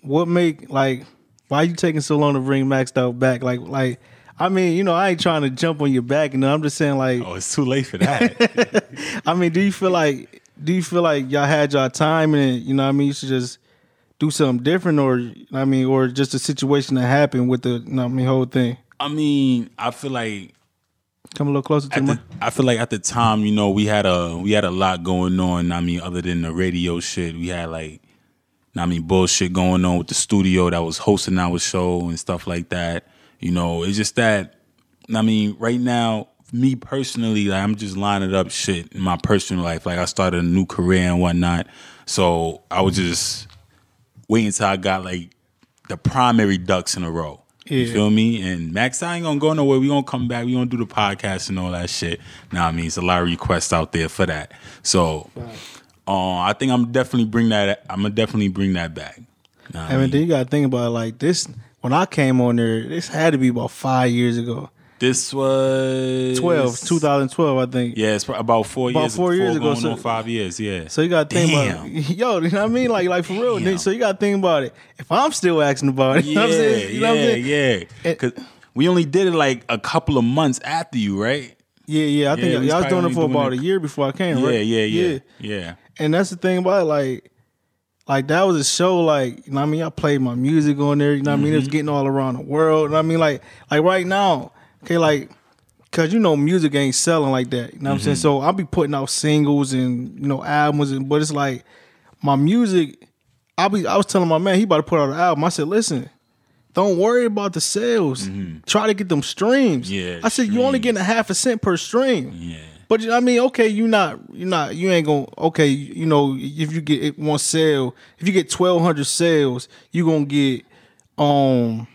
what make, like, why are you taking so long to bring Maxed Out back? Like, like, I mean, you know, I ain't trying to jump on your back, you know, I'm just saying, like... Oh, it's too late for that. I mean, do you feel like, do you feel like y'all had y'all time and, you know what I mean, you should just do something different, or, I mean, or just a situation that happened with the, you know what I mean, whole thing? I mean, I feel like... Come a little closer to me. I feel like at the time, you know, we had a we had a lot going on. I mean, other than the radio shit, we had like, I mean, bullshit going on with the studio that was hosting our show and stuff like that. You know, it's just that, I mean, right now, me personally, like, I'm just lining up shit in my personal life. Like, I started a new career and whatnot. So I was just waiting until I got like the primary ducks in a row. You yeah. feel me? And Max, I ain't gonna go nowhere. We gonna come back. We gonna do the podcast and all that shit. Nah, I mean, it's a lot of requests out there for that. So, right. uh, I think I'm definitely bring that. I'm gonna definitely bring that back. Nah, I mean, mean, then you gotta think about it, like this. When I came on there, this had to be about five years ago. This was twelve, twenty twelve, I think. Yeah, it's about four about years. About four years ago, so five years. Yeah. So you got to think Damn. about it. Yo, you know what I mean? Like, like for real. Damn. So you got to think about it. If I'm still asking about it, you yeah, know what I'm saying? You yeah, know what I'm saying? Yeah. Because we only did it like a couple of months after you, right? Yeah, yeah. I think y'all yeah, was, was doing it for doing about it. a year before I came, yeah, right? Yeah, yeah, yeah, yeah. And that's the thing about it, like, like that was a show, like, you know what I mean? I played my music on there. You know what mm-hmm. I mean? It was getting all around the world. You know what I mean? Like, like right now. Okay, like, because, you know, music ain't selling like that. You know what mm-hmm. I'm saying? So I'll be putting out singles and, you know, albums. And, but it's like, my music, I be I was telling my man, he about to put out an album. I said, listen, don't worry about the sales. Mm-hmm. Try to get them streams. Yeah, I said, streams. You only getting a half a cent per stream. Yeah. But, I mean, okay, you not, you not, you ain't going to, okay, you know, if you get one sale, if you get twelve hundred sales, you going to get, um...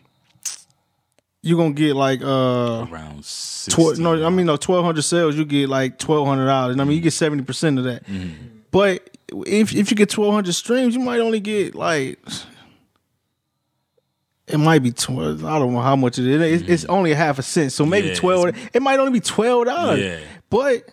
You're going to get like... Uh, Around sixteen. Tw- no, I mean, no, twelve hundred sales, you get like twelve hundred dollars. And I mean, you get seventy percent of that. Mm-hmm. But if if you get twelve hundred streams, you might only get like... It might be twelve. I don't know how much it is. It's, mm-hmm. it's only a half a cent. So maybe yeah, twelve dollars. It might only be twelve dollars. Yeah. But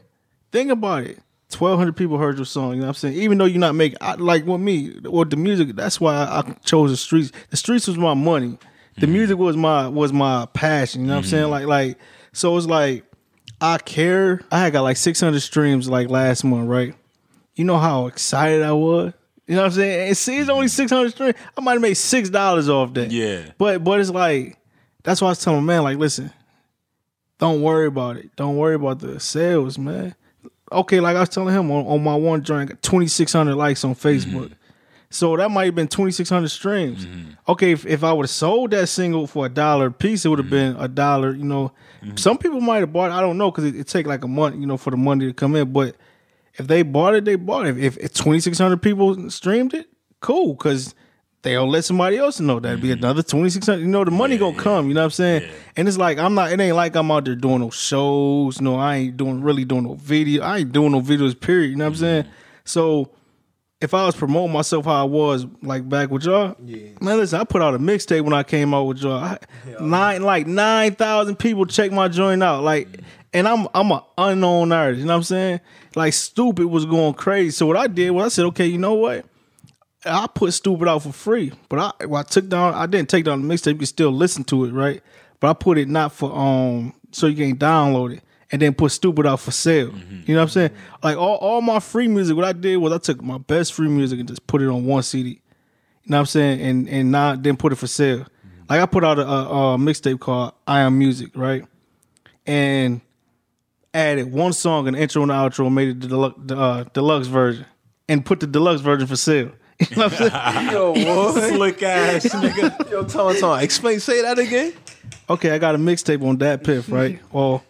think about it. twelve hundred people heard your song. You know what I'm saying? Even though you're not making... I, like with me, or the music, that's why I chose the streets. The streets was my money. The music was my was my passion, you know what mm-hmm. I'm saying? Like like so it's like I care. I had got like six hundred streams like last month, right? You know how excited I was? You know what I'm saying? And see, it's only six hundred streams. I might have made six dollars off that. Yeah. But but it's like that's why I was telling my man, like, listen, don't worry about it. Don't worry about the sales, man. Okay, like I was telling him on, on my one drink, twenty-six hundred likes on Facebook. Mm-hmm. So that might have been twenty-six hundred streams. Mm-hmm. Okay, if, if I would have sold that single for a dollar a piece, it would have mm-hmm. been a dollar, you know. Mm-hmm. Some people might have bought it. I don't know, because it, it take like a month, you know, for the money to come in. But if they bought it, they bought it. If, if twenty-six hundred people streamed it, cool, because they'll let somebody else know. That'd mm-hmm. be another twenty-six hundred. You know, the money yeah, going to yeah. come, you know what I'm saying? Yeah. And it's like, I'm not, it ain't like I'm out there doing no shows. No, I ain't doing really doing no video. I ain't doing no videos, period. You know what mm-hmm. I'm saying? So... If I was promoting myself how I was like back with y'all, yeah. man, listen, I put out a mixtape when I came out with y'all. I, yeah. Nine like nine thousand people checked my joint out, like, mm. and I'm I'm an unknown artist. You know what I'm saying? Like, Stupid was going crazy. So what I did was I said, okay, you know what? I put Stupid out for free, but I well, I took down. I didn't take down the mixtape. You can still listen to it, right? But I put it not for um, so you can download it. And then put Stupid out for sale. Mm-hmm. You know what I'm saying? Like all, all my free music, what I did was I took my best free music and just put it on one C D. You know what I'm saying? And and now then put it for sale. Mm-hmm. Like I put out a, a, a mixtape called I Am Music, right? And added one song, an intro and the outro, and made it the deluxe, the, uh, deluxe version, and put the deluxe version for sale. You know what I'm saying? Yo, what? Slick ass nigga. Yo, Tom, Tom, explain, say that again. Okay, I got a mixtape on that piff, right? Well.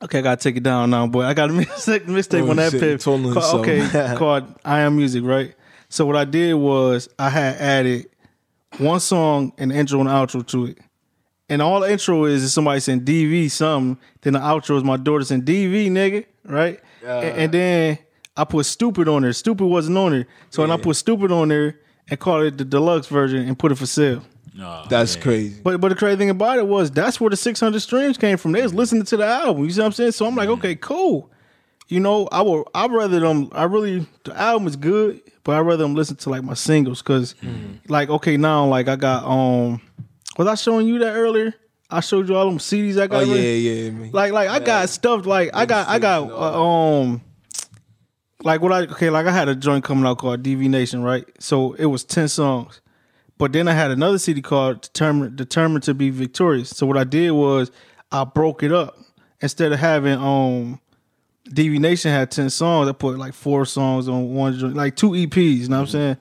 Okay, I gotta take it down now, boy. I got a mistake, mistake oh, on that shit, pick. Okay, called I Am Music, right? So what I did was I had added one song and the intro and the outro to it. And all the intro is is somebody saying D V something. Then the outro is my daughter saying D V, nigga, right? Uh, and, and then I put Stupid on there. Stupid wasn't on there. So yeah. then I put Stupid on there and called it the deluxe version and put it for sale. Oh, that's man. crazy. But but the crazy thing about it was that's where the six hundred streams came from. They was listening to the album. You see what I'm saying? So I'm like, mm-hmm. okay, cool. You know, I will. I rather them. I really the album is good, but I rather them listen to like my singles because, mm-hmm. like, okay, now like I got um, was I showing you that earlier? I showed you all them C Ds I got. Oh yeah, really? yeah. Man. Like like yeah. I got stuff like I got I got uh, um. Like what I okay, like I had a joint coming out called D V Nation, right? So it was ten songs, but then I had another C D called Determined, Determined to Be Victorious. So what I did was I broke it up instead of having um D V Nation had ten songs. I put like four songs on one joint, like two E Ps. You know what I'm saying?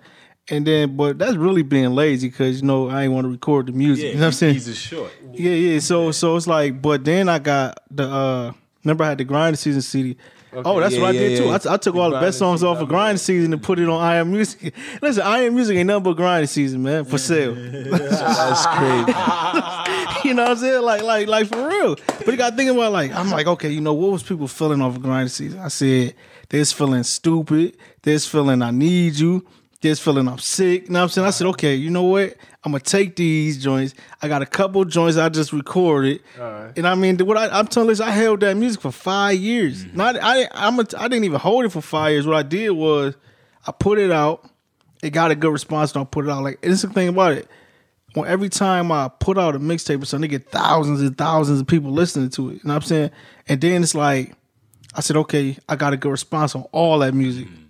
And then, but that's really being lazy because you know I ain't want to record the music. Yeah, you know what I'm saying? E Ps is short. Yeah, yeah. So so it's like, but then I got the uh remember I had the Grinding Season C D. Okay. Oh, that's yeah, what I yeah, did too. Yeah. I, t- I took all the best songs off of Grinding Season and put it on I Am Music. Listen, I Am Music ain't nothing but Grinding Season, man, for sale. That's crazy. You know what I'm saying? Like, like, like for real. But you got to think about like, I'm like, okay, you know, what was people feeling off of Grinding Season? I said, there's feeling stupid. There's feeling I need you. There's feeling I'm sick. You know what I'm saying? I said, okay, you know what? I'm going to take these joints. I got a couple joints I just recorded. Right. And I mean, what I, I'm telling you, I held that music for five years. Mm-hmm. Not, I, I'm a, I didn't even hold it for five years. What I did was I put it out. It got a good response when I put it out. Like, it's the thing about it. When well, every time I put out a mixtape or something, they get thousands and thousands of people listening to it. You know what I'm saying? And then it's like, I said, okay, I got a good response on all that music. Mm-hmm.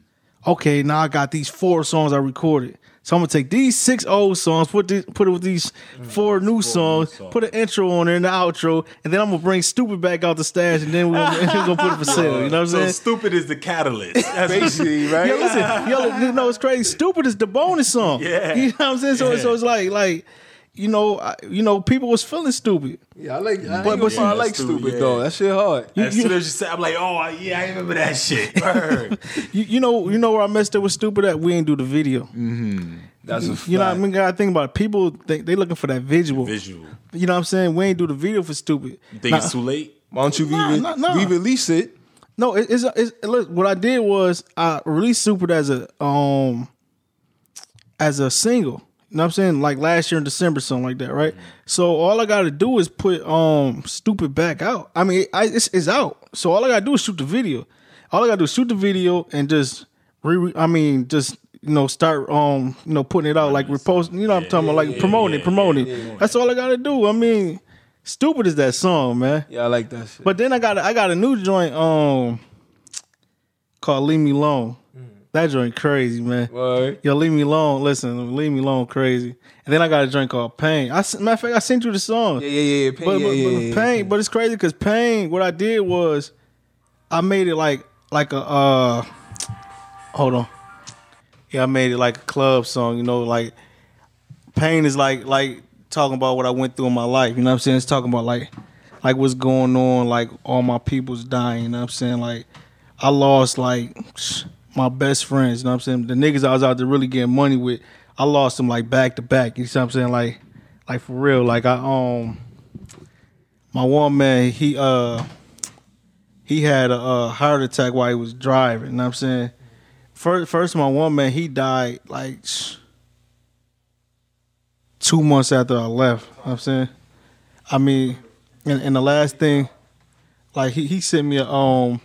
Okay, now I got these four songs I recorded. So I'm going to take these six old songs, put this, put it with these four new four songs, songs, put an intro on there and the outro, and then I'm going to bring Stupid back out the stash, and then we're going to put it for sale. You know what I'm so saying? So Stupid is the catalyst. That's basically, right? Yeah, listen. Yo, you know, it's crazy. Stupid is the bonus song. Yeah. You know what I'm saying? So, yeah. so it's like, like, you know, I, you know, people was feeling stupid. Yeah, I like, I but, but yeah, I like stupid, stupid yeah. though. That shit hard. As soon as you said, I'm like, oh yeah, I remember that shit. you, you know, you know where I messed up with Stupid at? We didn't do the video. Mm-hmm. That's a fact. You know what I mean? Gotta think about it. People think they looking for that visual. Visual. You know what I'm saying? We ain't do the video for Stupid. You think now, it's too late? Why don't you nah, re- nah, nah. re release it? No, it, it's it's look, what I did was I released Stupid as a um as a single. You know what I'm saying? Like last year in December, something like that, right? Mm-hmm. So all I got to do is put um Stupid back out. I mean, I, it's, it's out. So all I got to do is shoot the video. All I got to do is shoot the video and just, re. I mean, just, you know, start, um you know, putting it out, like reposting, you know what I'm talking about, like promoting, promoting. Yeah, yeah, yeah, yeah. That's all I got to do. I mean, Stupid is that song, man. Yeah, I like that shit. But then I got, I got a new joint um called Leave Me Alone. That joint crazy, man. What? Yo, Leave Me Alone. Listen, Leave Me Alone crazy. And then I got a joint called Pain. I, matter of fact, I sent you the song. Yeah, yeah, yeah. Pain, but, yeah, but, yeah, yeah, Pain, yeah. But it's crazy because Pain, what I did was I made it like like a, uh, hold on. Yeah, I made it like a club song, you know, like Pain is like like talking about what I went through in my life. You know what I'm saying? It's talking about like like what's going on, like all my people's dying. You know what I'm saying? Like I lost like... my best friends, you know what I'm saying? The niggas I was out there really getting money with, I lost them like back to back. You see what I'm saying? Like, like for real. Like I um, my one man, he uh, he had a, a heart attack while he was driving. You know what I'm saying? First, first my one man, he died like two months after I left. You know what I'm saying? I mean, and, and the last thing, like he he sent me a um.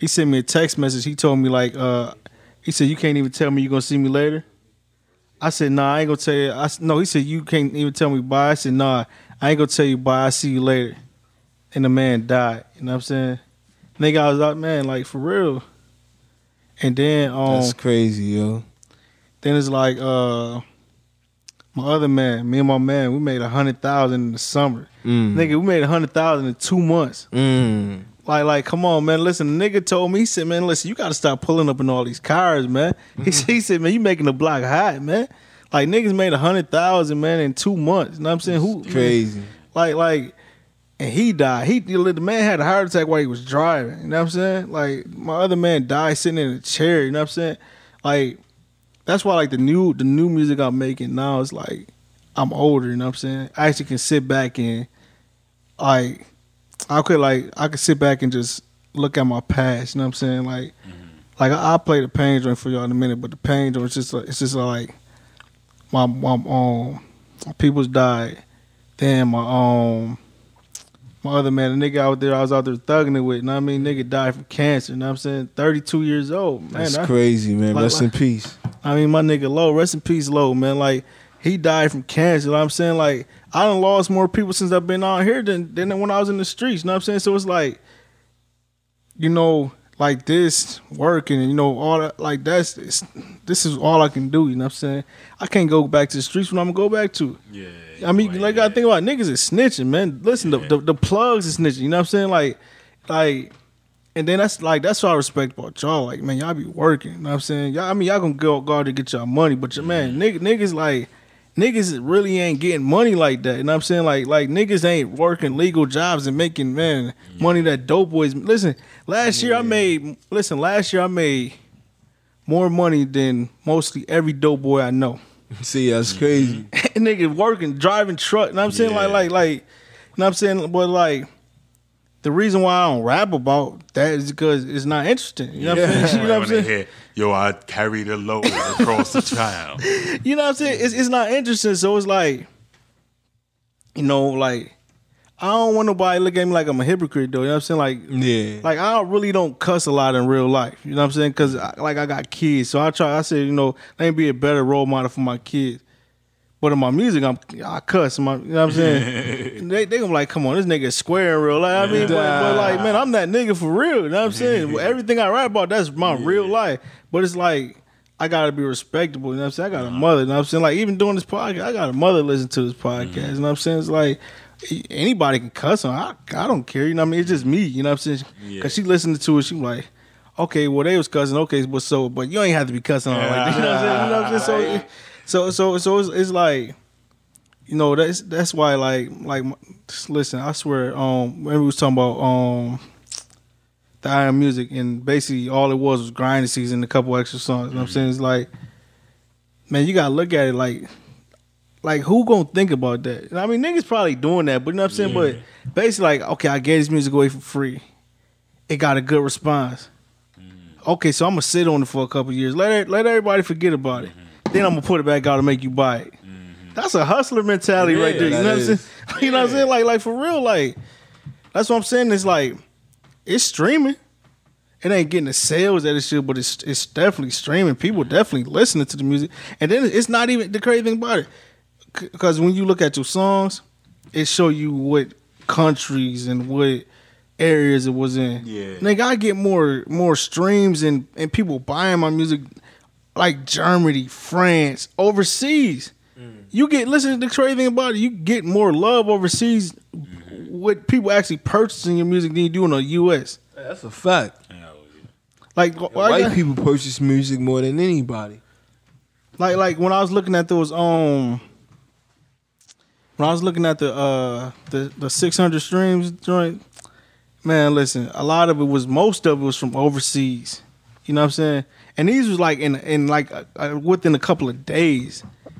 He sent me a text message. He told me like, uh, he said, you can't even tell me you're going to see me later. I said, nah, I ain't going to tell you. I, no, he said, you can't even tell me bye. I said, nah, I ain't going to tell you bye. I'll see you later. And the man died. You know what I'm saying? Nigga, I was like, man, like for real. And then. Um, That's crazy, yo. Then it's like uh, my other man, me and my man, we made one hundred thousand dollars in the summer. Mm. Nigga, we made one hundred thousand dollars in two months. Mm. Like, like, come on, man. Listen, the nigga told me, he said, man, listen, you got to stop pulling up in all these cars, man. Mm-hmm. He, he said, man, you making the block hot, man. Like, niggas made one hundred thousand, man, in two months. You know what I'm saying? Who it's crazy. Man, like, like, and he died. He The man had a heart attack while he was driving. You know what I'm saying? Like, my other man died sitting in a chair. You know what I'm saying? Like, that's why, like, the new the new music I'm making now is, like, I'm older. You know what I'm saying? I actually can sit back and, like... I could like I could sit back and just look at my past, you know what I'm saying? Like, mm-hmm. like I, I'll play the Pain joint for y'all in a minute, but the Pain joint it's just like, it's just like my my um my people's died. Then my um my other man, the nigga out there I was out there thugging it with, you know what I mean? Nigga died from cancer, you know what I'm saying? thirty-two years old, man. That's I, crazy, man. Like, rest like, in peace. I mean, my nigga Low, rest in peace, Low, man. Like, he died from cancer, you know what I'm saying? Like, I done lost more people since I've been out here than, than when I was in the streets, you know what I'm saying? So it's like, you know, like this, working, and you know, all that, like that's, it's, this is all I can do, you know what I'm saying? I can't go back to the streets when I'm gonna go back to. Yeah. I mean, right, like, yeah. I think about it, niggas is snitching, man. Listen, yeah. the, the the plugs is snitching. You know what I'm saying? Like, like, and then that's like that's what I respect about y'all. Like, man, y'all be working. You know what I'm saying? Y'all, I mean, y'all gonna go go out to get y'all money, but your man, niggas, niggas like niggas really ain't getting money like that. You know what I'm saying? Like, like niggas ain't working legal jobs and making man yeah. money that dope boys. Listen, last yeah. year I made. Listen, last year I made more money than mostly every dope boy I know. See, that's crazy. Nigga working, driving truck. You know what I'm saying? Yeah. Like, like, like, you know what I'm saying? But, like, the reason why I don't rap about that is because it's not interesting. You know yeah. what I'm saying? You know what I'm saying? Yo, I carry the load across the town. You know what I'm saying? It's, it's not interesting. So it's like, you know, like, I don't want nobody to look at me like I'm a hypocrite, though. You know what I'm saying? Like, yeah. like I don't, really don't cuss a lot in real life. You know what I'm saying? Because, like, I got kids. So I try, I say, you know, let me be a better role model for my kids. But in my music, I'm, I cuss. My, you know what I'm saying? they, they gonna be like, come on, this nigga is square in real life. I mean, but, but, like, man, I'm that nigga for real. You know what I'm saying? Everything I write about, that's my yeah. real life. But it's like, I gotta be respectable. You know what I'm saying? I got a mother. You know what I'm saying? Like, even doing this podcast, I got a mother listening to this podcast. Mm-hmm. You know what I'm saying? It's like, anybody can cuss on. I, I don't care. You know what I mean? It's just me. You know what I'm saying? Because yeah. she listened to it. She like, okay, well, they was cussing. Okay, but so, but you ain't have to be cussing on yeah. like that. You know what I'm saying? You know what I'm saying? So, so, so, so it's, it's like, you know, that's that's why, like, like, listen, I swear, um, when we was talking about um, the I Am Music, and basically all it was was Grinding Season, a couple extra songs. You know what I'm saying? It's like, man, you got to look at it like, Like, who gonna think about that? I mean, niggas probably doing that, but you know what I'm saying? Yeah. But basically, like, okay, I gave this music away for free. It got a good response. Mm-hmm. Okay, so I'm gonna sit on it for a couple years. Let let everybody forget about it. Mm-hmm. Then I'm gonna put it back out and make you buy it. Mm-hmm. That's a hustler mentality yeah, right there. You know is. what I'm saying? Yeah. You know what I'm saying? Like, like, for real, like, that's what I'm saying. It's like, it's streaming. It ain't getting the sales that it should, but it's, it's definitely streaming. People definitely listening to the music. And then it's not even the crazy thing about it. Because when you look at your songs, it show you what countries and what areas it was in. Yeah. Nigga, I get more more streams and, and people buying my music like Germany, France, overseas. Mm. You get, listen to the crazy thing about it, you get more love overseas mm-hmm. with people actually purchasing your music than you do in the U S. Hey, that's a fact. Yeah. Like, yeah, white got, people purchase music more than anybody. Like, like when I was looking at those um. When I was looking at the uh, the, the six hundred streams joint, man, listen, a lot of it was, most of it was from overseas. You know what I'm saying? And these was like in in like uh, within a couple of days. You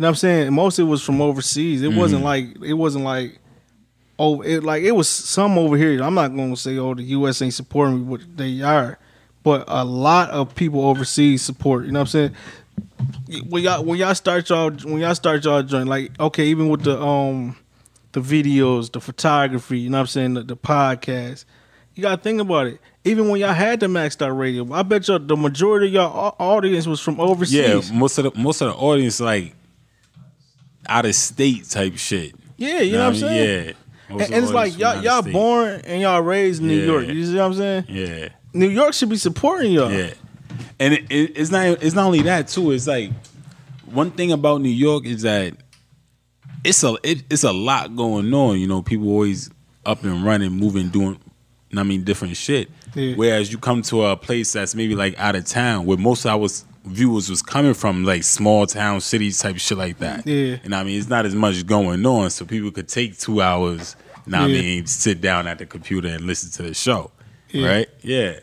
know what I'm saying? Most of it was from overseas. It mm-hmm. wasn't like it wasn't like oh it like it was some over here. I'm not gonna say oh the U S ain't supporting me, but they are. But a lot of people overseas support. You know what I'm saying? When y'all when y'all start y'all when y'all start y'all joint, like, okay, even with the um the videos, the photography, you know what I'm saying, the, the podcast, you gotta think about it. Even when y'all had the Maxed Out Radio, I bet y'all the majority of y'all audience was from overseas. Yeah, most of the most of the audience like out of state type shit. Yeah, you know, know what I'm saying? Yeah. And, and it's like y'all y'all state. born and y'all raised in New yeah. York. You see what I'm saying? Yeah. New York should be supporting y'all. Yeah. And it, it, it's not it's not only that too. It's like one thing about New York is that it's a it, it's a lot going on. You know, people always up and running, moving, doing. I mean, different shit. Yeah. Whereas you come to a place that's maybe like out of town, where most of our viewers was coming from, like small town cities type shit like that. Yeah. And I mean, it's not as much going on, so people could take two hours. And I yeah. mean, sit down at the computer and listen to the show. Yeah. Right? Yeah.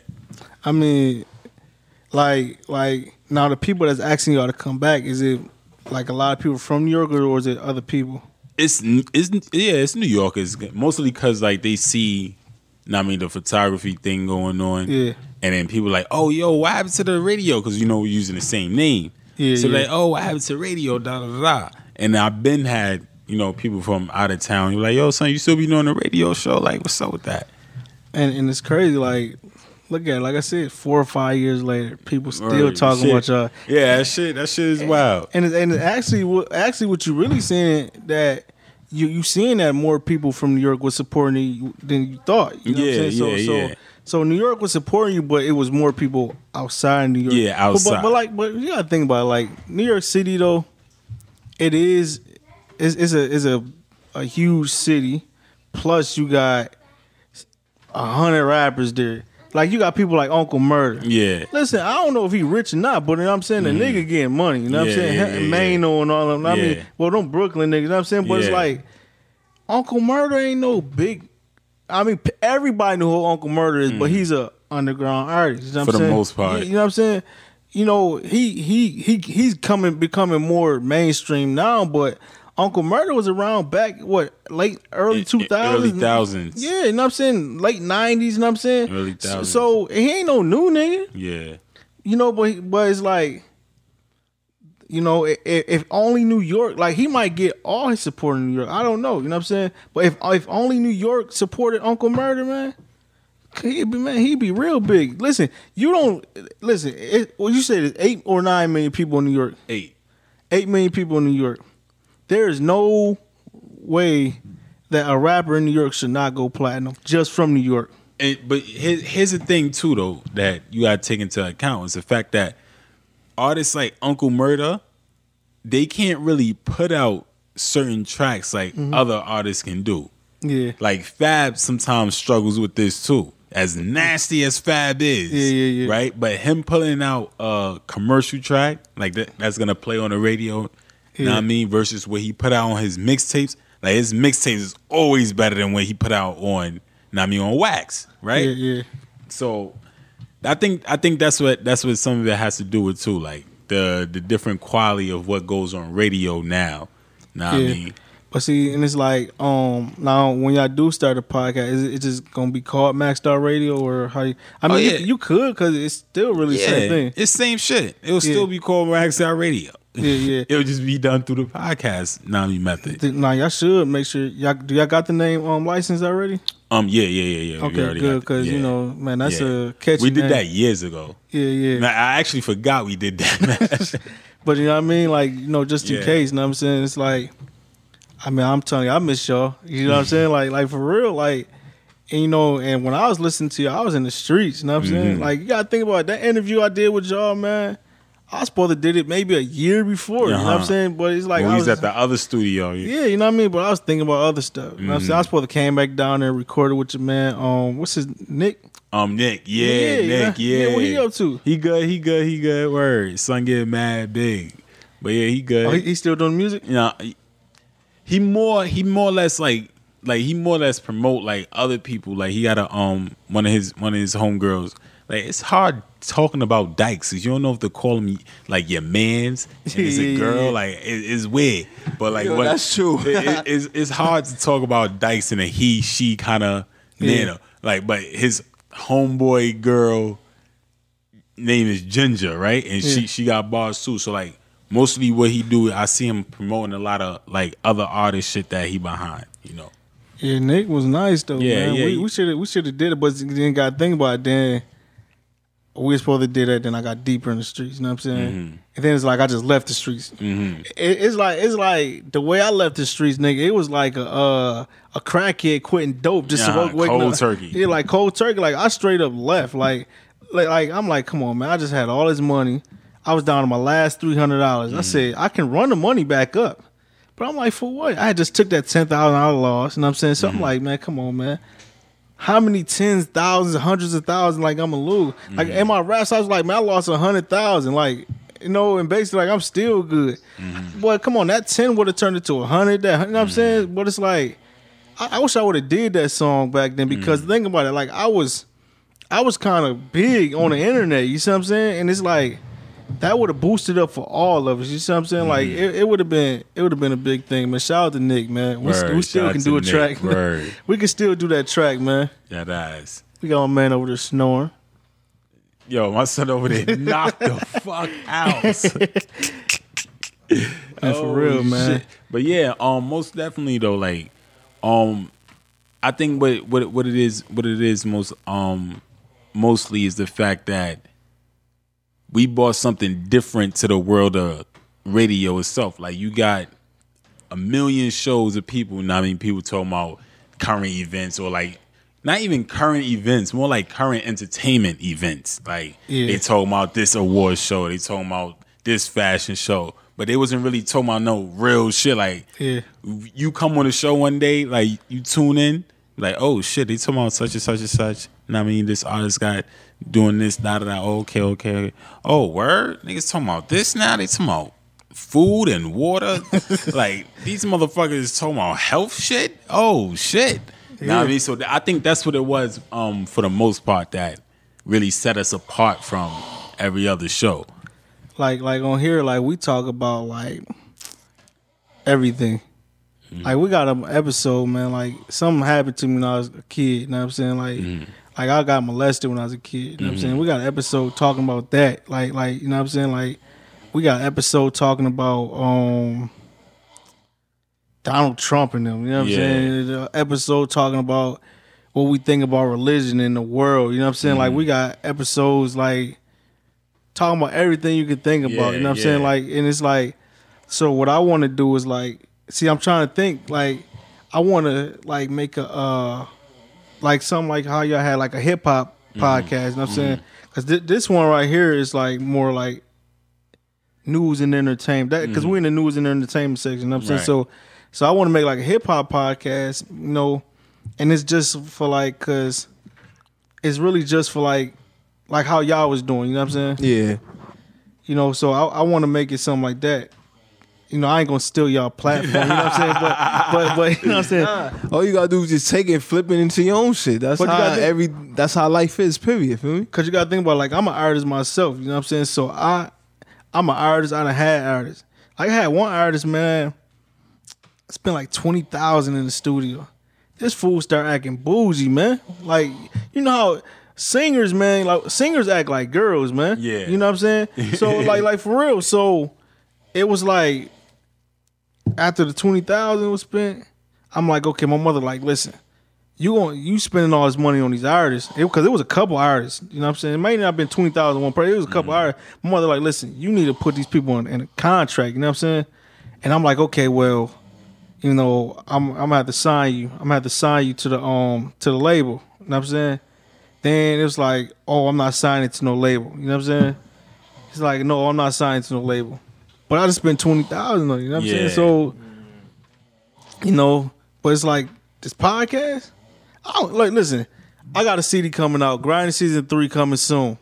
I mean. Like, like now the people that's asking y'all to come back, is it like a lot of people from New York, or is it other people? It's, it's yeah, it's New Yorkers, mostly because like they see, I mean, the photography thing going on, yeah, and then people like, oh, yo, what happened to the radio? Because you know we're using the same name, yeah. So yeah. like, oh, what happened to radio? Da da da. And I've been had, you know, people from out of town. You're like, yo, son, you still be doing a radio show? Like, what's up with that? And and it's crazy. Like, look at it. Like I said, four or five years later, people still right, talking shit. about y'all. Yeah, that shit. That shit is and, wild. And and actually, actually, what you really seeing that. You you seeing that more people from New York was supporting you than you thought. You know yeah, what I'm saying? So, yeah, so, yeah. So New York was supporting you, but it was more people outside New York. Yeah, outside. But, but, but like, but you gotta think about it. Like New York City, though, it is, it's, it's a is a a huge city. Plus, you got a hundred rappers there. Like you got people like Uncle Murder. Yeah. Listen, I don't know if he rich or not, but you know what I'm saying, the mm. nigga getting money. You know what yeah, I'm saying? Yeah, yeah, Mano yeah. and all of them. I yeah. mean, well, them Brooklyn niggas, you know what I'm saying? But yeah. it's like Uncle Murder ain't no big. I mean, everybody knew who Uncle Murder is, mm. but he's a underground artist. You know what For I'm the saying? most part. You know what I'm saying? You know, he he he he's coming becoming more mainstream now, but Uncle Murder was around back, what, late, early two thousands? Early thousands. Yeah, you know what I'm saying? Late nineties, you know what I'm saying? Early thousands. So, he ain't no new nigga. Yeah. You know, but, but it's like, you know, if, if only New York, like, he might get all his support in New York. I don't know, you know what I'm saying? But if if only New York supported Uncle Murder, man, he'd be, man, he'd be real big. Listen, you don't, listen, it, well, you said it's eight or nine million people in New York. Eight. Eight million people in New York. There is no way that a rapper in New York should not go platinum just from New York. And, but here's, here's the thing, too, though, that you got to take into account is the fact that artists like Uncle Murda, they can't really put out certain tracks like mm-hmm. other artists can do. Yeah. Like Fab sometimes struggles with this, too, as nasty as Fab is. Yeah, yeah, yeah. Right? But him pulling out a commercial track like that, that's going to play on the radio. You know what I mean? Versus what he put out on his mixtapes. Like, his mixtapes is always better than what he put out on, you know what I mean, on wax, right? Yeah, yeah. So, I think I think that's what that's what some of it has to do with, too. Like, the the different quality of what goes on radio now. You know what yeah. I mean? But see, and it's like, um, now, when y'all do start a podcast, is it it's just going to be called Maxed Out Radio? Or how you, I mean, oh, yeah. you, you could, because it's still really the yeah. same thing. It's same shit. It'll yeah. still be called Maxed Out Radio. Yeah, yeah. It would just be done through the podcast Nami method. Nah, y'all should make sure y'all do y'all got the name um licensed already? Um, yeah, yeah, yeah, yeah. Okay, good, because yeah. you know, man, that's yeah. a catchy. We did name. that years ago. Yeah, yeah. Now, I actually forgot we did that. But you know what I mean, like you know, just in yeah. case. You know what I'm saying? It's like, I mean, I'm telling you, I miss y'all. You know what I'm saying? Like, like for real, like. And, you know, and when I was listening to you, I was in the streets. You know what I'm mm-hmm. saying? Like, you gotta think about it. That interview I did with y'all, man. I was supposed to did it maybe a year before, uh-huh. you know what I'm saying? But it's like... Well, I was, he was at the other studio. Yeah. yeah, you know what I mean? But I was thinking about other stuff. You know mm-hmm. what I'm saying? I was supposed to came back down there and recorded with your man. Um, what's his... Nick? Um, Nick. Yeah, yeah Nick, you know? yeah. Yeah, what he up to? He good, he good, he good. Word. Son getting mad big. But yeah, he good. Oh, he, he still doing music? You know, he more, he more or less like... Like, he more or less promote, like, other people. Like, he got a, um, one of his, one of his homegirls... Like, it's hard talking about dykes because you don't know if they call them like your man's and it's a girl. Like, it, it's weird. But, like, Yo, what, that's true. it, it, it's, it's hard to talk about dykes in a he, she kind of yeah. manner. Like, but his homeboy girl name is Ginger, right? And yeah. she, she got bars too. So, like, mostly what he do, I see him promoting a lot of, like, other artist shit that he behind, you know? Yeah, Nick was nice, though, yeah, man. Yeah, we we should have we should did it, but then got to think about it then. We were supposed to do that, then I got deeper in the streets. You know what I'm saying? Mm-hmm. And then it's like I just left the streets. Mm-hmm. It, it's like it's like the way I left the streets, nigga. It was like a uh, a crackhead quitting dope, just nah, to wake, cold up. turkey. Yeah, like cold turkey. Like I straight up left. Like, like, like I'm like, come on, man. I just had all this money. I was down to my last three hundred dollars. Mm-hmm. I said I can run the money back up, but I'm like, for what? I just took that ten thousand I lost. You know what I'm saying? So mm-hmm. I'm like, man, come on, man. How many tens, thousands, hundreds of thousands, like, I'm a lose? Like, mm-hmm. in my raps, I was like, man, I lost one hundred thousand. Like, you know, and basically, like, I'm still good. Mm-hmm. Boy, come on, that ten would have turned into one hundred. That, you know what mm-hmm. I'm saying? But it's like, I, I wish I would have did that song back then because mm-hmm. think about it. Like, I was I was kind of big on the internet. You see what I'm saying? And it's like, that would have boosted up for all of us. You see what I'm saying? Mm-hmm. Like, it, it would have been it would have been a big thing, man. Shout out to Nick, man. We, Word, we still can do a Nick. track. Word. We can still do that track, man. That ass. We got my man over there snoring. Yo, my son over there knocked the fuck out. That's oh, for real, man. Shit. But yeah, um, most definitely though, like, um, I think what what what it is, what it is most um, mostly is the fact that we brought something different to the world of radio itself. Like, you got a million shows of people. You know what I mean, people talking about current events, or like not even current events, more like current entertainment events. Like, yeah. they talking about this award show, they talking about this fashion show. But they wasn't really talking about no real shit. Like, yeah. you come on a show one day, like, you tune in, like, oh, shit, they talking about such and such and such. And I mean, this artist got doing this, da-da-da, okay, okay. Oh, word? Niggas talking about this now? They talking about food and water? Like, these motherfuckers talking about health shit? Oh, shit. Yeah. Know what I mean? So I think that's what it was, um, for the most part, that really set us apart from every other show. Like, like on here, like, we talk about, like, everything. Mm-hmm. Like, we got an episode, man, like, something happened to me when I was a kid, you know what I'm saying? Like, mm-hmm. like I got molested when I was a kid, you know mm-hmm. what I'm saying? We got an episode talking about that. Like, like you know what I'm saying? Like, we got an episode talking about um, Donald Trump and them, you know what, yeah. what I'm saying? The episode talking about what we think about religion in the world, you know what I'm saying? Mm-hmm. Like, we got episodes, like, talking about everything you could think about, yeah, you know what I'm yeah. saying? Like, and it's like, so what I want to do is like, see, I'm trying to think, like, I want to like make a, uh, like something like how y'all had like a hip hop mm-hmm. podcast, you know what I'm mm-hmm. saying? Because th- this one right here is like more like news and entertainment, because mm-hmm. we're in the news and entertainment section, you know what I'm right. saying? So, so I want to make like a hip hop podcast, you know, and it's just for like, because it's really just for like, like how y'all was doing, you know what I'm saying? Yeah. You know, so I, I want to make it something like that. You know, I ain't going to steal y'all platform, you know what I'm saying? But, but, but you know what I'm saying? Nah. All you got to do is just take it and flip it into your own shit. That's but how every that's how life is, period, feel me? Because you got to think about, like, I'm an artist myself, you know what I'm saying? So I, I'm an artist. I done had artists. I had one artist, man, I spent like twenty thousand dollars in the studio. This fool start acting bougie, man. Like, you know how... Singers, man, like singers act like girls, man. Yeah. You know what I'm saying? So like like for real. So it was like after the twenty thousand was spent, I'm like, okay, my mother like, listen, you going you spending all this money on these artists. It, cause it was a couple artists. You know what I'm saying? It may not have been twenty thousand one person, it was a couple mm-hmm. artists. My mother like, listen, you need to put these people in, in a contract, you know what I'm saying? And I'm like, okay, well, you know, I'm I'm gonna have to sign you. I'm gonna have to sign you to the um to the label. You know what I'm saying? Then it was like, oh, I'm not signing to no label. You know what I'm saying? It's like, no, I'm not signing to no label. But I just spent twenty thousand dollars on it. You know what I'm yeah. saying? So, you know, but it's like, this podcast? I don't, like, listen, I got a C D coming out. Grinding Season three coming soon.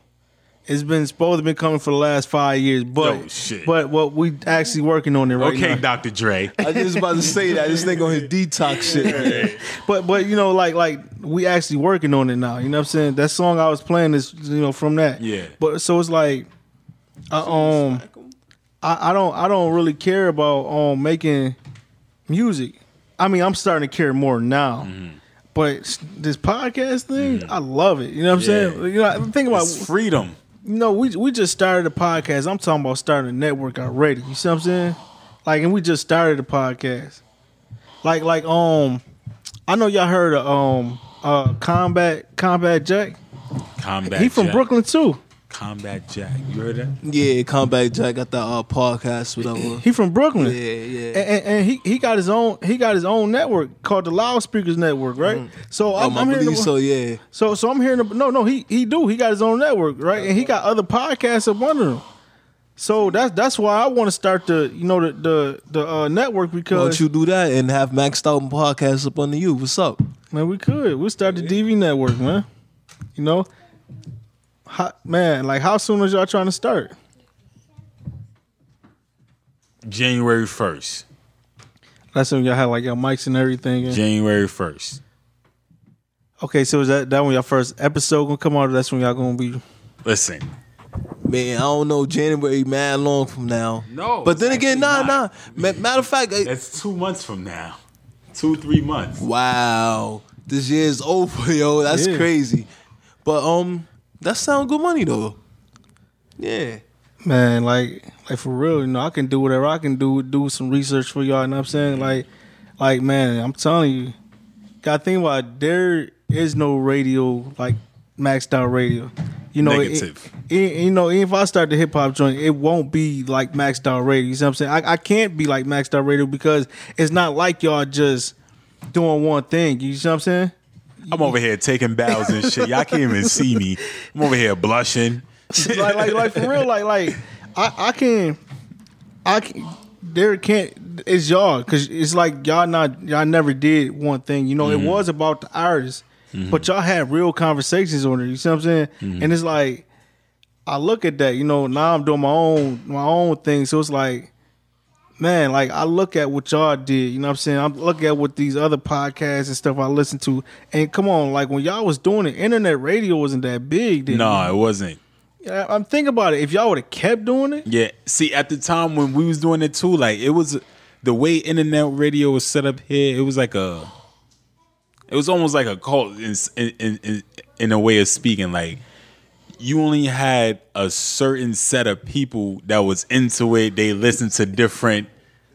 It's been supposed to be coming for the last five years, but oh, shit. but what well, we actually working on it right okay, now. Okay, Doctor Dre. I was about to say that this nigga on his detox shit. but but you know like like we actually working on it now. You know what I'm saying? That song I was playing is you know from that. Yeah. But so it's like, I, um, I, I don't I don't really care about um making music. I mean I'm starting to care more now. Mm-hmm. But this podcast thing, mm-hmm. I love it. You know what I'm yeah. saying? You know, think about it's freedom. No, we we just started a podcast. I'm talking about starting a network already. You see what I'm saying? Like, and we just started a podcast. Like, like um, I know y'all heard of um, uh, Combat Combat Jack. Combat. He from Jack. Brooklyn too. Combat Jack. You heard that? Yeah, Combat Jack got that uh, podcast. Whatever. He from Brooklyn. Yeah, yeah. And, and, and he, he got his own he got his own network called the Loudspeakers Network, right? Mm. So oh, I'm, I'm hearing the, so. Yeah. So so I'm hearing the, no no he he do he got his own network, right? And he got other podcasts up under him. So that's that's why I want to start the you know the the, the uh, network because why don't you do that and have Maxed Out Podcast up under you? What's up? Man, we could we start the yeah. D V Network, man. You know. How, man, like how soon is y'all trying to start? January first. That's when y'all had like your mics and everything. And... January first. Okay, so is that, that when y'all first episode gonna come out or that's when y'all gonna be? Listen. Man, I don't know. January mad long from now. No. But then again, nah, not. nah. Matter of fact. That's I... two months from now. Two, three months. Wow. This year is over, yo. That's yeah. crazy. But, um... that sound good money though. Yeah. Man, like, like for real, you know, I can do whatever I can do, do some research for y'all, you know what I'm saying? Like, like man, I'm telling you, gotta think about it, there is no radio like Maxed Out Radio. You know, Negative. It, it, you know, if I start the hip hop joint, it won't be like Maxed Out Radio. You see what I'm saying? I, I can't be like Maxed Out Radio because it's not like y'all just doing one thing. You see what I'm saying? I'm over here taking bows and shit. Y'all can't even see me. I'm over here blushing. like, like, like for real, like, like I, I can, I can, there can't. It's y'all because it's like y'all not, y'all never did one thing. You know, mm-hmm. it was about the artists. Mm-hmm. But y'all had real conversations on it. You see what I'm saying? Mm-hmm. And it's like, I look at that, you know, now I'm doing my own my own thing. So it's like, man, like I look at what y'all did. You know what I'm saying? I look at what these other podcasts and stuff I listen to. And come on, like when y'all was doing it, internet radio wasn't that big then. No, it wasn't. I'm thinking about it. If y'all would have kept doing it. Yeah. See, at the time when we was doing it too, like it was the way internet radio was set up here, it was like a It was almost like a cult in, in in in a way of speaking. Like you only had a certain set of people that was into it. They listened to different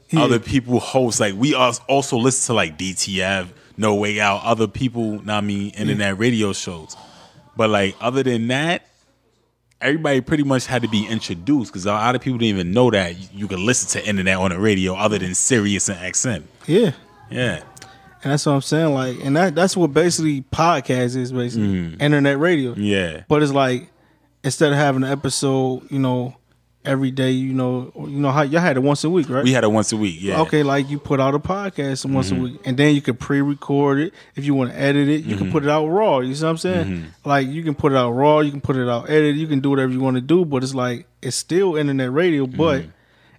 yeah. other people hosts. Like we also listened to like D T F, No Way Out, other people. Know I mean, internet yeah. radio shows. But like other than that, everybody pretty much had to be introduced because a lot of people didn't even know that you could listen to internet on the radio other than Sirius and X M. Yeah, yeah. And that's what I'm saying, like, and that that's what basically podcast is, basically mm. internet radio. Yeah. But it's like instead of having an episode, you know, every day, you know, you know how y'all had it once a week, right? We had it once a week. Yeah. Okay, like you put out a podcast once mm-hmm. a week, and then you could pre-record it if you want to edit it. You mm-hmm. can put it out raw. You see what I'm saying? Mm-hmm. Like you can put it out raw. You can put it out edited. You can do whatever you want to do. But it's like it's still internet radio, but mm-hmm.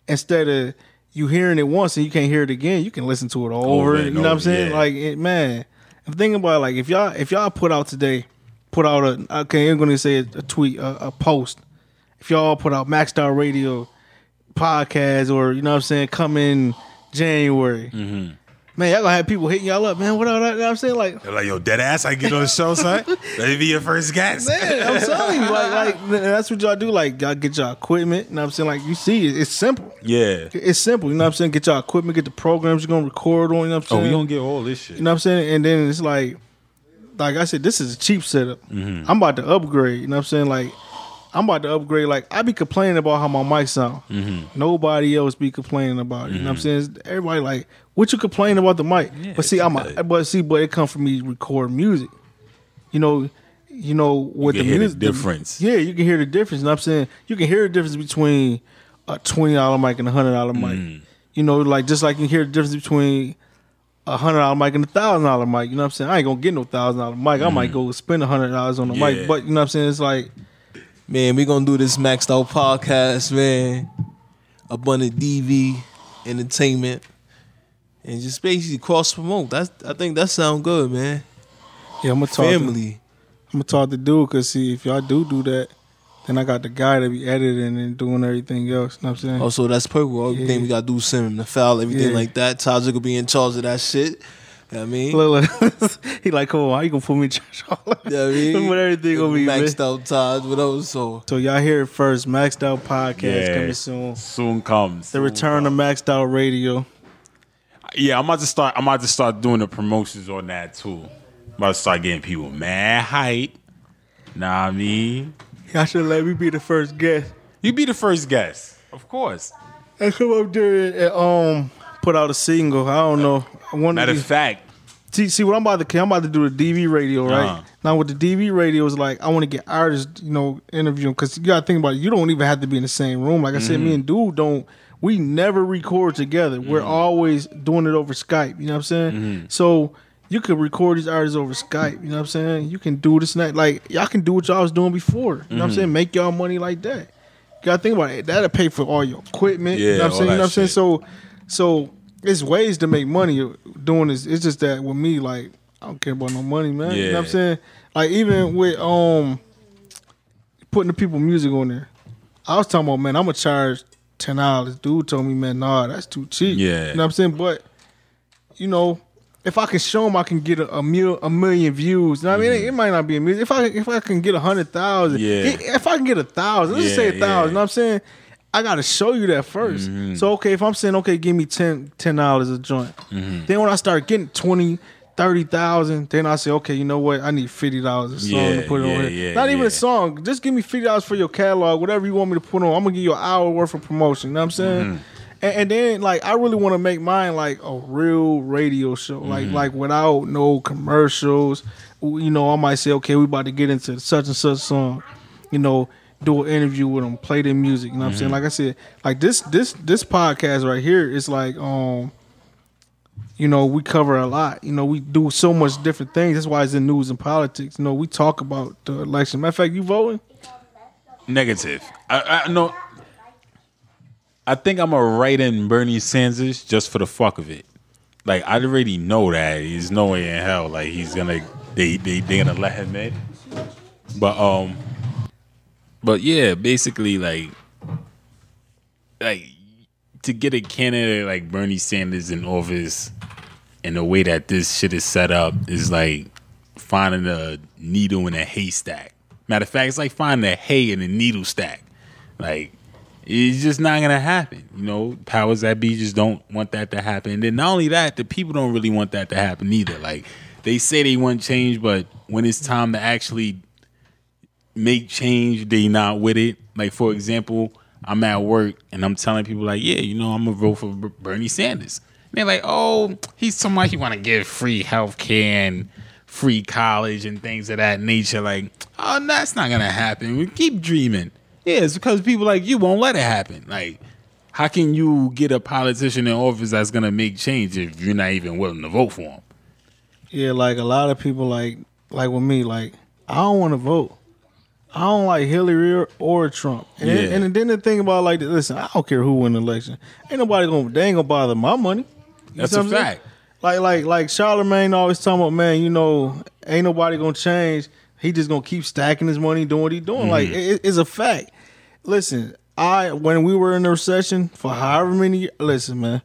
instead of you hearing it once and you can't hear it again, you can listen to it all over. over you know over, what I'm saying? Yeah. Like, it, man, I'm thinking about it, like if y'all if y'all put out today, put out a okay, I'm gonna say a, a tweet, a, a post. If y'all put out Maxed Out Radio podcast or you know what I'm saying, come in January. Mm-hmm. Man, y'all gonna have people hitting y'all up, man. What up? You know what I'm saying? Like, they're like, yo, dead ass, I get on the show, son. Let me be your first guest. Man, I'm telling you, like, like, that's what y'all do. Like, y'all get y'all equipment. You know what I'm saying? Like, you see, it's simple. Yeah. It's simple. You know what I'm saying? Get y'all equipment, get the programs you're gonna record on. You know what I'm saying? Oh, we gonna get all this shit. You know what I'm saying? And then it's like, like I said, this is a cheap setup. Mm-hmm. I'm about to upgrade. You know what I'm saying? Like, I'm about to upgrade. Like, I be complaining about how my mic sound. Mm-hmm. Nobody else be complaining about it. Mm-hmm. You know what I'm saying? Everybody like, what you complaining about the mic? Yeah, but see, I'm a, but see, but it come from me recording music. You know, you know what the music the difference. The, yeah, you can hear the difference. You know what I'm saying? You can hear the difference between a twenty dollar mic and a one hundred dollar mic. Mm. You know, like just like you can hear the difference between a one hundred dollar mic and a one thousand dollar mic. You know what I'm saying? I ain't going to get no one thousand dollar mic. Mm. I might go spend one hundred dollars on the yeah. mic, but you know what I'm saying? It's like, man, we gonna do this Maxed Out podcast, man. Abundant D V Entertainment, and just basically cross promote. That's I think that sound good, man. Yeah, I'm gonna talk family. To, I'm gonna talk to dude because see if y'all do do that, then I got the guy that be editing and doing everything else. You know what I'm saying? Also, that's purple. Everything yeah. we gotta do, send him the file, everything yeah. like that. Taj could be in charge of that shit. You know what I mean, look, look. He like, come on, how you gonna put me in charge? You know what I mean? What everything gonna be Maxed man. Out Taj, what else? So, so y'all hear it first. Maxed Out podcast yeah. coming soon. Soon comes the soon return comes. of Maxed Out Radio. Yeah, I'm about to start. I'm about to start doing the promotions on that too. I'm about to start getting people mad hype. Nah, I mean, y'all should let me be the first guest. You be the first guest, of course. And come up there and um put out a single. I don't know. One Matter of these, fact, see, see what I'm about to. I'm about to do the D V radio, right? Uh-huh. Now with the D V radio is like I want to get artists, you know, interviewing because you gotta think about it. You don't even have to be in the same room. Like I mm-hmm. said, me and Dude don't. We never record together. Mm-hmm. We're always doing it over Skype. You know what I'm saying? Mm-hmm. So you can record these artists over Skype. You know what I'm saying? You can do this and that. Like y'all can do what y'all was doing before. You know mm-hmm. what I'm saying? Make y'all money like that. You gotta think about it. That'll pay for all your equipment. Yeah, you know what I'm saying? You know what I'm saying? So, so. It's ways to make money doing this. It's just that with me, like, I don't care about no money, man. Yeah. You know what I'm saying? Like, even with um putting the people music on there, I was talking about, man, I'm going to charge ten dollars. Dude told me, man, nah, that's too cheap. Yeah. You know what I'm saying? But, you know, if I can show them, I can get a, a, mil, a million views. You know what mm-hmm. I mean? It, it might not be a million. If I if I can get a hundred thousand, yeah. If I can get a thousand, let's yeah, just say a thousand. Yeah. You know what I'm saying? I gotta show you that first. Mm-hmm. So okay, if I'm saying okay, give me ten ten dollars a joint. Mm-hmm. Then when I start getting twenty. Thirty thousand, then I say, okay, you know what? I need fifty dollars a song yeah, to put it yeah, on here. Yeah, Not even yeah. a song. Just give me fifty dollars for your catalog, whatever you want me to put on. I'm gonna give you an hour worth of promotion. You know what I'm saying? Mm-hmm. And, and then, like, I really want to make mine like a real radio show, mm-hmm. like like without no commercials. You know, I might say, okay, we about to get into such and such song. You know, do an interview with them, play their music. You know what mm-hmm. I'm saying? Like I said, like this this this podcast right here is like um. You know, we cover a lot. You know, we do so much different things. That's why it's in news and politics. You know, we talk about the election. Matter of fact, you voting? Negative. I, I no. I think I'm gonna write in Bernie Sanders just for the fuck of it. Like I already know that there's no way in hell like he's gonna they they they gonna let him in. But um, but yeah, basically like like. to get a candidate like Bernie Sanders in office and the way that this shit is set up is like finding a needle in a haystack. Matter of fact, it's like finding a hay in a needle stack. Like, it's just not going to happen. You know, powers that be just don't want that to happen. And then not only that, the people don't really want that to happen either. Like, they say they want change, but when it's time to actually make change, they not with it. Like, for example, I'm at work and I'm telling people like, yeah, you know, I'm gonna vote for Bernie Sanders. And they're like, oh, he's somebody he want to give free healthcare and free college and things of that nature. Like, oh, no, that's not gonna happen. We keep dreaming. Yeah, it's because people like you won't let it happen. Like, how can you get a politician in office that's gonna make change if you're not even willing to vote for him? Yeah, like a lot of people like, like with me, like I don't want to vote. I don't like Hillary or, or Trump. And, yeah. then, and then the thing about like, listen, I don't care who win the election. Ain't nobody gonna, they ain't gonna bother my money. You That's a fact. Like, like, like Charlemagne always talking about, man, you know, ain't nobody gonna change. He just gonna keep stacking his money, doing what he doing. Mm-hmm. Like, it, it's a fact. Listen, I when we were in the recession for however many years, listen, man,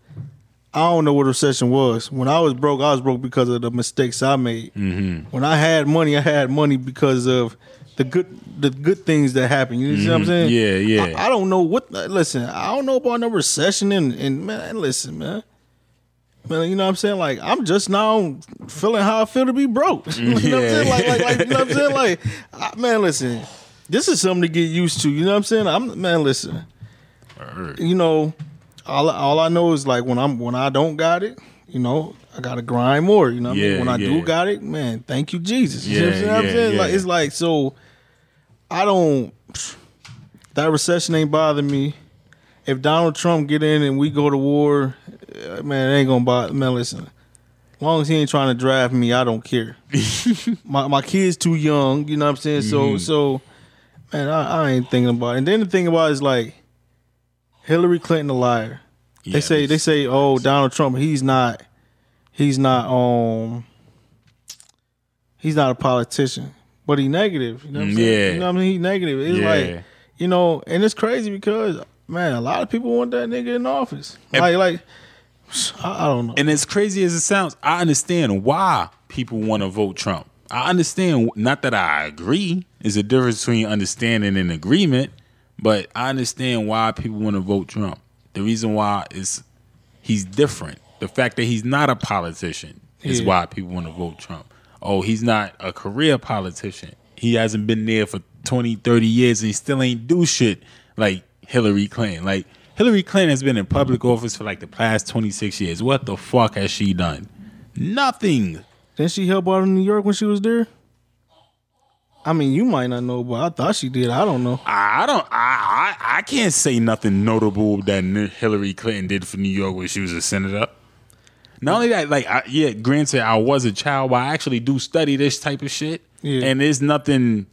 I don't know what a recession was. When I was broke, I was broke because of the mistakes I made. Mm-hmm. When I had money, I had money because of The good the good things that happen. You know mm-hmm. what I'm saying? Yeah, yeah. I, I don't know what... Listen, I don't know about no recession. And, and man, listen, man. man. You know what I'm saying? Like, I'm just now feeling how I feel to be broke. You know yeah. what I'm saying? Like, like, like, you know what I'm saying? Like, I, man, listen. This is something to get used to. You know what I'm saying? I'm Man, listen. You know, all, all I know is, like, when, I'm, when I don't got it, you know, I got to grind more. You know what yeah, I mean? When I yeah. do got it, man, thank you, Jesus. You yeah, know what, yeah, what I'm saying? Yeah. Like, it's like, so... I don't, that recession ain't bothering me. If Donald Trump get in and we go to war, man, it ain't going to bother. Man, listen, as long as he ain't trying to draft me, I don't care. my my kid's too young, you know what I'm saying? Mm-hmm. So, so man, I, I ain't thinking about it. And then the thing about it is like, Hillary Clinton a liar. Yes. They say, they say, oh, Donald Trump, he's not, he's not, um, he's not a politician. But he negative, you know what I'm saying? Yeah. You know what I mean? He negative. It's yeah. like, you know, and it's crazy because, man, a lot of people want that nigga in office. Like, and, like, I don't know. And as crazy as it sounds, I understand why people want to vote Trump. I understand, not that I agree. There's a difference between understanding and agreement, but I understand why people want to vote Trump. The reason why is he's different. The fact that he's not a politician is yeah. why people want to vote Trump. Oh, he's not a career politician. He hasn't been there for twenty, thirty years and he still ain't do shit like Hillary Clinton. Like, Hillary Clinton has been in public office for like the past twenty-six years. What the fuck has she done? Nothing. Didn't she help out in New York when she was there? I mean, you might not know, but I thought she did. I don't know. I don't. I I, I can't say nothing notable that Hillary Clinton did for New York when she was a senator. Not only that, like, I, yeah, granted, I was a child, but I actually do study this type of shit. Yeah. And there's nothing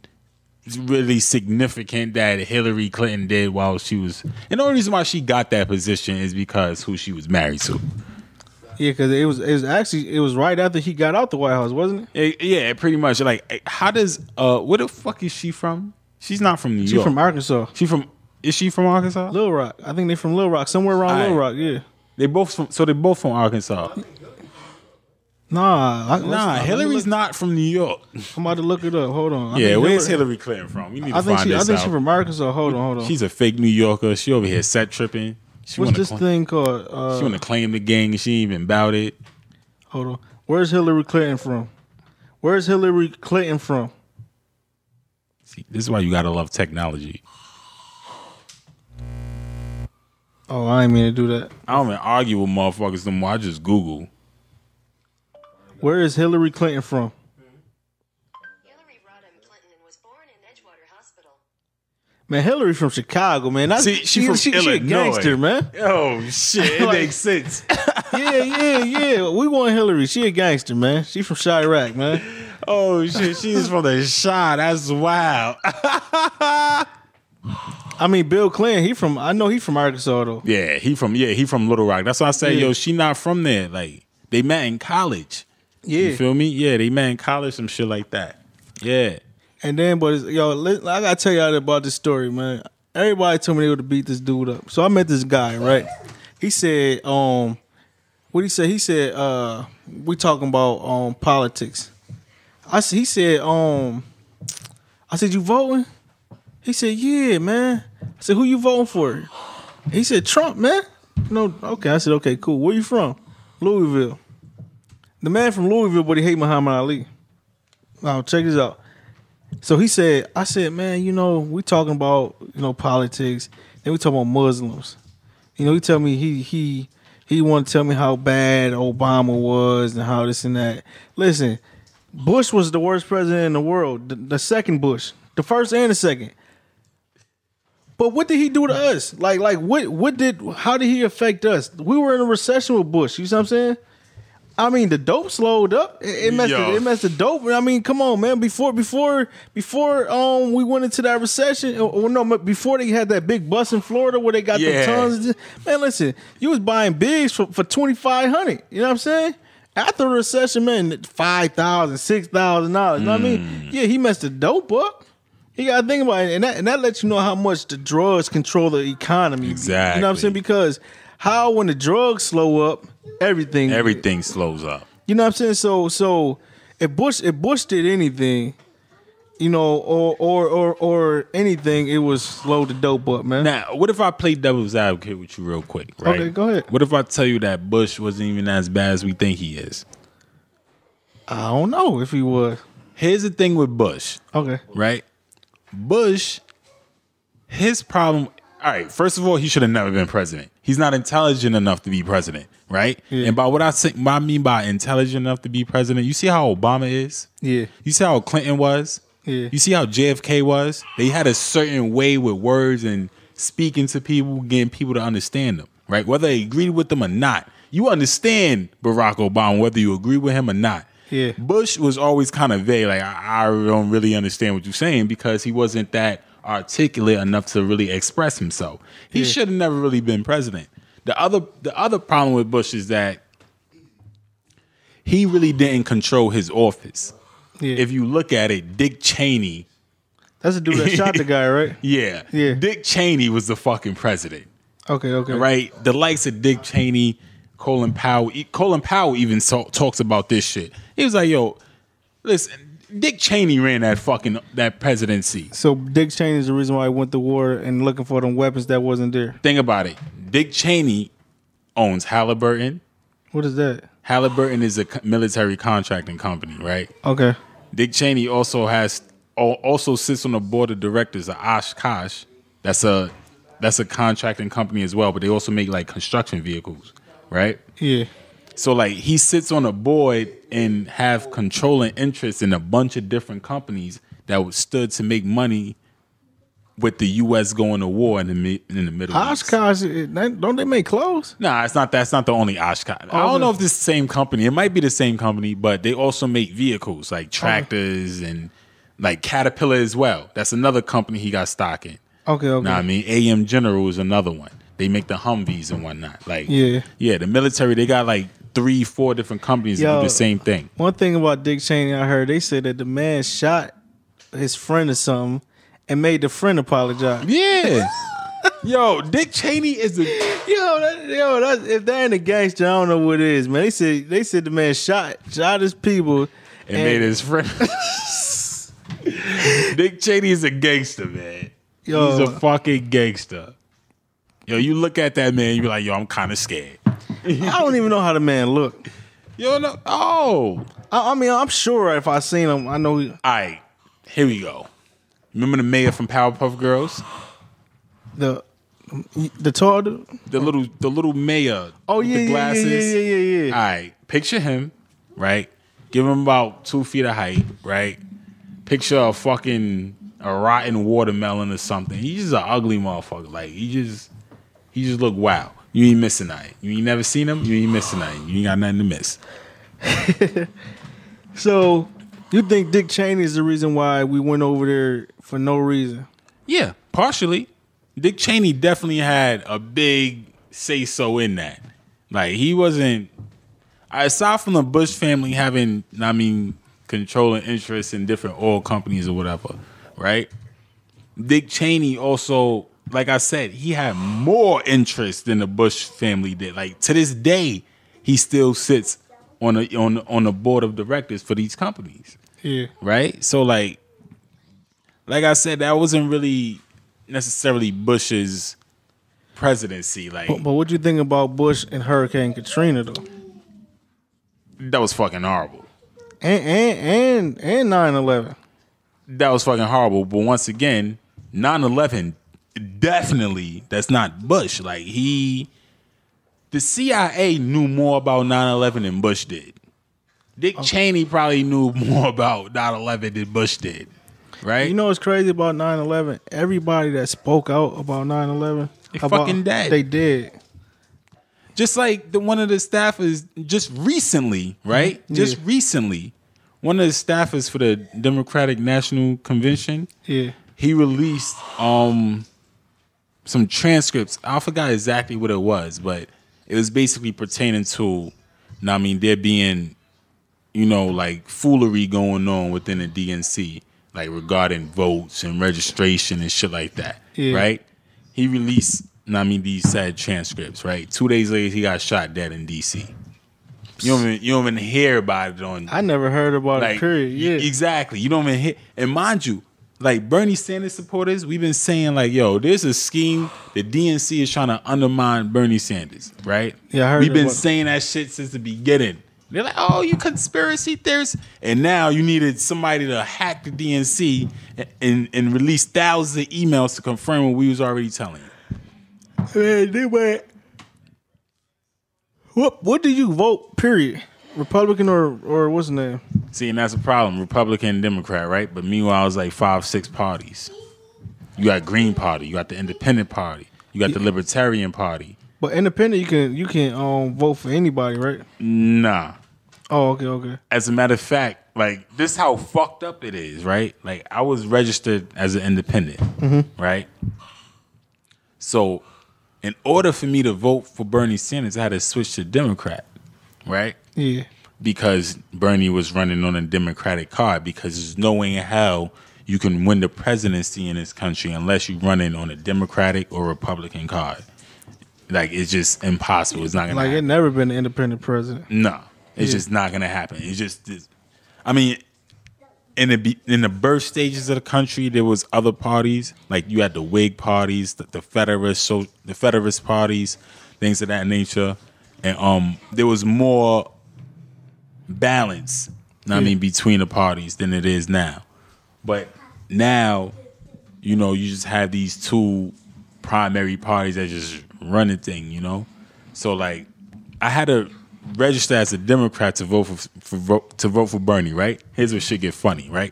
really significant that Hillary Clinton did while she was... And the only reason why she got that position is because who she was married to. Yeah, because it was, it was actually, it was right after he got out the White House, wasn't it? it yeah, pretty much. Like, how does... Uh, where the fuck is she from? She's not from New York. She's from Arkansas. She from... Is she from Arkansas? Little Rock. I think they're from Little Rock. Somewhere around All Little right. Rock, yeah. They both from, so they both from Arkansas. Nah, I, nah. Hillary's not from New York. I'm about to look it up. Hold on. I yeah, where's Hillary Clinton from? We need to I find she, this I think she's from Arkansas. Hold on, hold on. She's a fake New Yorker. She over here set tripping. She What's this claim, thing called? Uh, she want to claim the gang and she ain't even about it. Hold on. Where's Hillary Clinton from? Where's Hillary Clinton from? See, this is why you gotta love technology. Oh, I ain't mean to do that. I don't even argue with motherfuckers no more. I just Google. Where is Hillary Clinton from? Hillary Rodham Clinton was born in Edgewater Hospital. Man, Hillary from Chicago, man. I, See, she, she from she, Illinois. She a gangster, man. Oh, shit. It like, makes sense. yeah, yeah, yeah. We want Hillary. She a gangster, man. She from Chirac, man. Oh, shit. She's from the Chi. That's wild. I mean, Bill Clinton, he from, I know he from Arkansas, though. Yeah, he from, yeah, he from Little Rock. That's why I say, yeah. yo, she not from there. Like, they met in college. Yeah. You feel me? Yeah, they met in college, some shit like that. Yeah. And then, but, yo, I got to tell y'all about this story, man. Everybody told me they would beat this dude up. So I met this guy, right? He said, um, what he said? He said, uh, we talking about um politics. I said, he said, um, I said, you voting? He said, yeah, man. I said, who you voting for? He said, Trump, man. No, okay. I said, okay, cool. Where you from? Louisville. The man from Louisville, but he hate Muhammad Ali. Now, check this out. So he said, I said, man, you know, we talking about, you know, politics. Then we talking about Muslims. You know, he tell me he he he want to tell me how bad Obama was and how this and that. Listen, Bush was the worst president in the world. The, the second Bush. The first and the second. But what did he do to us? Like, like what what did how did he affect us? We were in a recession with Bush, you see what I'm saying? I mean, the dope slowed up. It, it messed it, it messed the dope. I mean, come on, man. Before before before um we went into that recession, or no, before they had that big bust in Florida where they got yeah. the tons. Man, listen, you was buying bigs for, for twenty-five hundred dollars, you know what I'm saying? After the recession, man, five thousand dollars, six thousand dollars, you know mm. what I mean? Yeah, he messed the dope up. You gotta think about it, and that and that lets you know how much the drugs control the economy. Exactly. You know what I'm saying? Because how when the drugs slow up, everything everything slows up. You know what I'm saying? So so if Bush if Bush did anything, you know, or or or, or anything, it was slow the dope up, man. Now, what if I play devil's advocate with you real quick, right? Okay, go ahead. What if I tell you that Bush wasn't even as bad as we think he is? I don't know if he was. Here's the thing with Bush. Okay. Right? Bush, his problem, all right, first of all, he should have never been president. He's not intelligent enough to be president, right? Yeah. And by what I, say, what I mean by intelligent enough to be president, you see how Obama is? Yeah. You see how Clinton was? Yeah. You see how J F K was? They had a certain way with words and speaking to people, getting people to understand them, right? Whether they agreed with them or not. You understand Barack Obama, whether you agree with him or not. Yeah. Bush was always kind of vague. Like, I, I don't really understand what you're saying because he wasn't that articulate enough to really express himself. He yeah. should have never really been president. The other the other problem with Bush is that he really didn't control his office. Yeah. If you look at it, Dick Cheney. That's the dude that shot the guy, right? Yeah. yeah. Dick Cheney was the fucking president. Okay, okay. Right? The likes of Dick Cheney, Colin Powell. Colin Powell even talk, talks about this shit. He was like, "Yo, listen, Dick Cheney ran that fucking that presidency." So Dick Cheney is the reason why he went to war and looking for them weapons that wasn't there. Think about it. Dick Cheney owns Halliburton. What is that? Halliburton is a military contracting company, right? Okay. Dick Cheney also has also sits on the board of directors of Oshkosh. That's a that's a contracting company as well, but they also make like construction vehicles. Right? Yeah. So like he sits on a board and have controlling interests in a bunch of different companies that stood to make money with the U S going to war in the in the Middle East. Oshkosh, don't they make clothes? Nah, it's not. That's not the only Oshkosh. Oh, I don't no. know if this is the same company. It might be the same company, but they also make vehicles like tractors oh. and like Caterpillar as well. That's another company he got stock in. Okay, okay. Know what I mean, A M General is another one. They make the Humvees and whatnot. Like, yeah, yeah. The military, they got like three, four different companies Yo, that do the same thing. One thing about Dick Cheney, I heard they said that the man shot his friend or something and made the friend apologize. Yeah, Yo, Dick Cheney is a yo. That, yo, that, if that ain't a gangster, I don't know what it is, man. They said they said the man shot shot his people and, and made his friends. Dick Cheney is a gangster, man. Yo. He's a fucking gangster. Yo, you look at that man, you be like, yo, I'm kind of scared. I don't even know how the man look. Yo, no, oh, I, I mean, I'm sure if I seen him, I know. He... All right, here we go. Remember the mayor from Powerpuff Girls? The the tall dude? The little the little mayor. Oh yeah, with the glasses. Yeah, yeah, yeah, yeah, yeah. All right, picture him, right? Give him about two feet of height, right? Picture a fucking a rotten watermelon or something. He's just an ugly motherfucker. Like he just he just look wild. You ain't missing nothing. You ain't never seen him. You ain't missing nothing. You ain't got nothing to miss. So you think Dick Cheney is the reason why we went over there for no reason? Yeah, partially. Dick Cheney definitely had a big say-so in that. Like, he wasn't... Aside from the Bush family having, I mean, controlling interests in different oil companies or whatever, right? Dick Cheney also, like I said, he had more interest than the Bush family did. Like, to this day, he still sits on a, on, on the board of directors for these companies. Yeah. Right? So, like, like I said, that wasn't really... necessarily Bush's presidency, like. But, but what you think about Bush and Hurricane Katrina, though? That was fucking horrible. And and and nine eleven. That was fucking horrible. But once again, nine eleven definitely that's not Bush. Like he, the C I A knew more about nine eleven than Bush did. Dick okay. Cheney probably knew more about nine eleven than Bush did. Right? You know what's crazy about nine eleven? Everybody that spoke out about nine eleven, they fucking dead. They did. Just like the one of the staffers just recently, right? Yeah. Just recently, one of the staffers for the Democratic National Convention, yeah, he released um some transcripts. I forgot exactly what it was, but it was basically pertaining to, I mean, there being, you know, like foolery going on within the D N C. Like regarding votes and registration and shit like that, yeah. Right? He released, I mean, these sad transcripts, right? Two days later, he got shot dead in D C. You don't even, you don't even hear about it on. I never heard about like, it. Period. Yeah, y- exactly. You don't even hear. And mind you, like Bernie Sanders supporters, we've been saying like, yo, there's a scheme. The D N C is trying to undermine Bernie Sanders, right? Yeah, I heard. We've been was- saying that shit since the beginning. They're like, oh, you conspiracy theorists. And now you needed somebody to hack the D N C and, and, and release thousands of emails to confirm what we was already telling you. Man, they went, what, what did you vote, period? Republican or, or what's the name? See, and that's a problem. Republican and Democrat, right? But meanwhile, it's like five, six parties. You got Green Party. You got the Independent Party. You got the Libertarian Party. But independent, you can you can um vote for anybody, right? Nah. Oh, okay, okay. As a matter of fact, like this is how fucked up it is, right? Like I was registered as an independent, mm-hmm. right? So, in order for me to vote for Bernie Sanders, I had to switch to Democrat, right? Yeah. Because Bernie was running on a Democratic card. Because there's no way in hell you can win the presidency in this country unless you run in on a Democratic or Republican card. Like, it's just impossible. It's not going to like, happen. Like, it never been an independent president. No. It's yeah. just not going to happen. It's just... It's, I mean, in the in the birth stages of the country, there was other parties. Like, you had the Whig parties, the, the, Federalist, so, the Federalist parties, things of that nature. And um, there was more balance, yeah. I mean, between the parties than it is now. But now, you know, you just have these two primary parties that just... running thing, you know, so like I had to register as a Democrat to vote for, for vote, to vote for Bernie, right? Here's where shit get funny, right?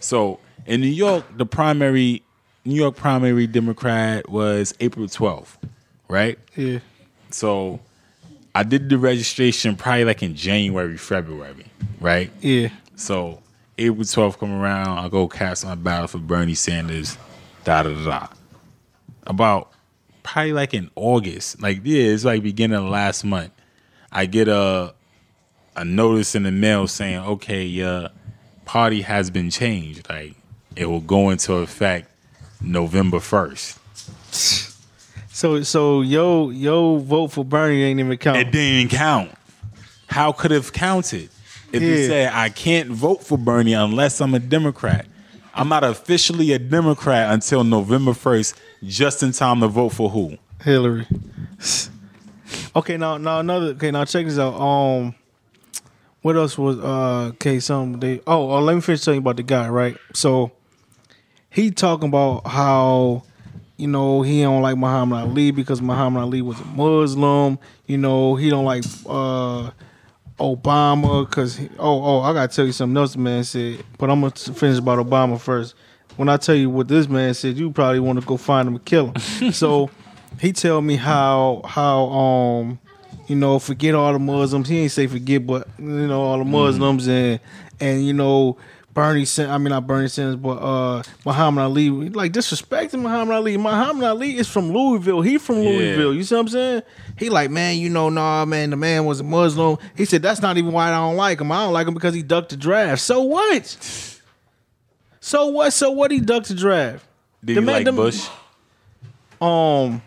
So in New York, the primary New York primary Democrat was April twelfth, right? Yeah. So I did the registration probably like in January, February, right? Yeah. So April twelfth come around, I go cast my ballot for Bernie Sanders, da da da. About probably like in August, like yeah, it's like beginning of last month. I get a a notice in the mail saying, okay, your uh, party has been changed. Like it will go into effect November first. So so yo yo vote for Bernie ain't even count. It didn't count. How could it have counted? If yeah. you say I can't vote for Bernie unless I'm a Democrat. I'm not officially a Democrat until November first, just in time to vote for who? Hillary. Okay, now now another okay, now check this out. Um what else was uh okay, some they oh, oh let me finish telling you about the guy, right? So he talking about how, you know, he don't like Muhammad Ali because Muhammad Ali was a Muslim. You know, he don't like uh, Obama because, oh, oh, I got to tell you something else the man said, but I'm going to finish about Obama first. When I tell you what this man said, you probably want to go find him and kill him. So he tell me how, how um, you know, forget all the Muslims. He ain't say forget, but, you know, all the Muslims and, and you know, Bernie Sanders, I mean not Bernie Sanders, but uh, Muhammad Ali, like disrespecting Muhammad Ali. Muhammad Ali is from Louisville. He from Louisville. Yeah. You see what I'm saying? He like, man, you know, nah, man, the man was a Muslim. He said, that's not even why I don't like him. I don't like him because he ducked the draft. So what? So what? So what? He ducked the draft. Do you like Bush? Um,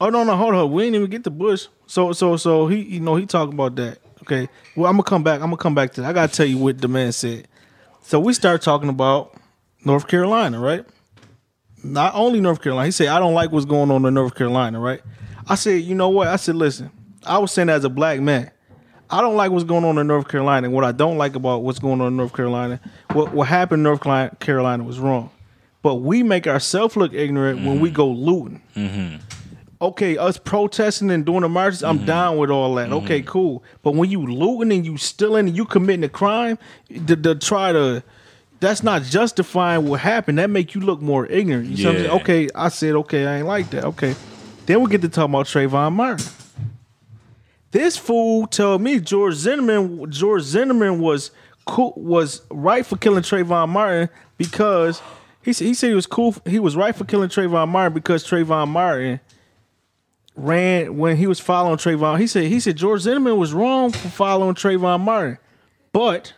oh no, no, hold on. We didn't even get to Bush. So, so, so he, you know, he talking about that. Okay, well, I'm gonna come back. I'm gonna come back to that. I gotta tell you what the man said. So we start talking about North Carolina, right? Not only North Carolina. He said, I don't like what's going on in North Carolina, right? I said, you know what? I said, listen, I was saying that as a black man. I don't like what's going on in North Carolina. And what I don't like about what's going on in North Carolina, what, what happened in North Carolina was wrong. But we make ourselves look ignorant mm-hmm. when we go looting. Mm-hmm. Okay, us protesting and doing the marches, I'm mm-hmm. down with all that. Mm-hmm. Okay, cool. But when you looting and you stealing and you committing a crime, to, to try to, that's not justifying what happened. That make you look more ignorant. You yeah. know what I'm okay, I said, okay, I ain't like that. Okay. Then we get to talk about Trayvon Martin. This fool told me George Zinnerman, George Zinnerman was cool, was right for killing Trayvon Martin because he said he said he was cool. He was right for killing Trayvon Martin because Trayvon Martin ran when he was following Trayvon. He said he said George Zinnerman was wrong for following Trayvon Martin, but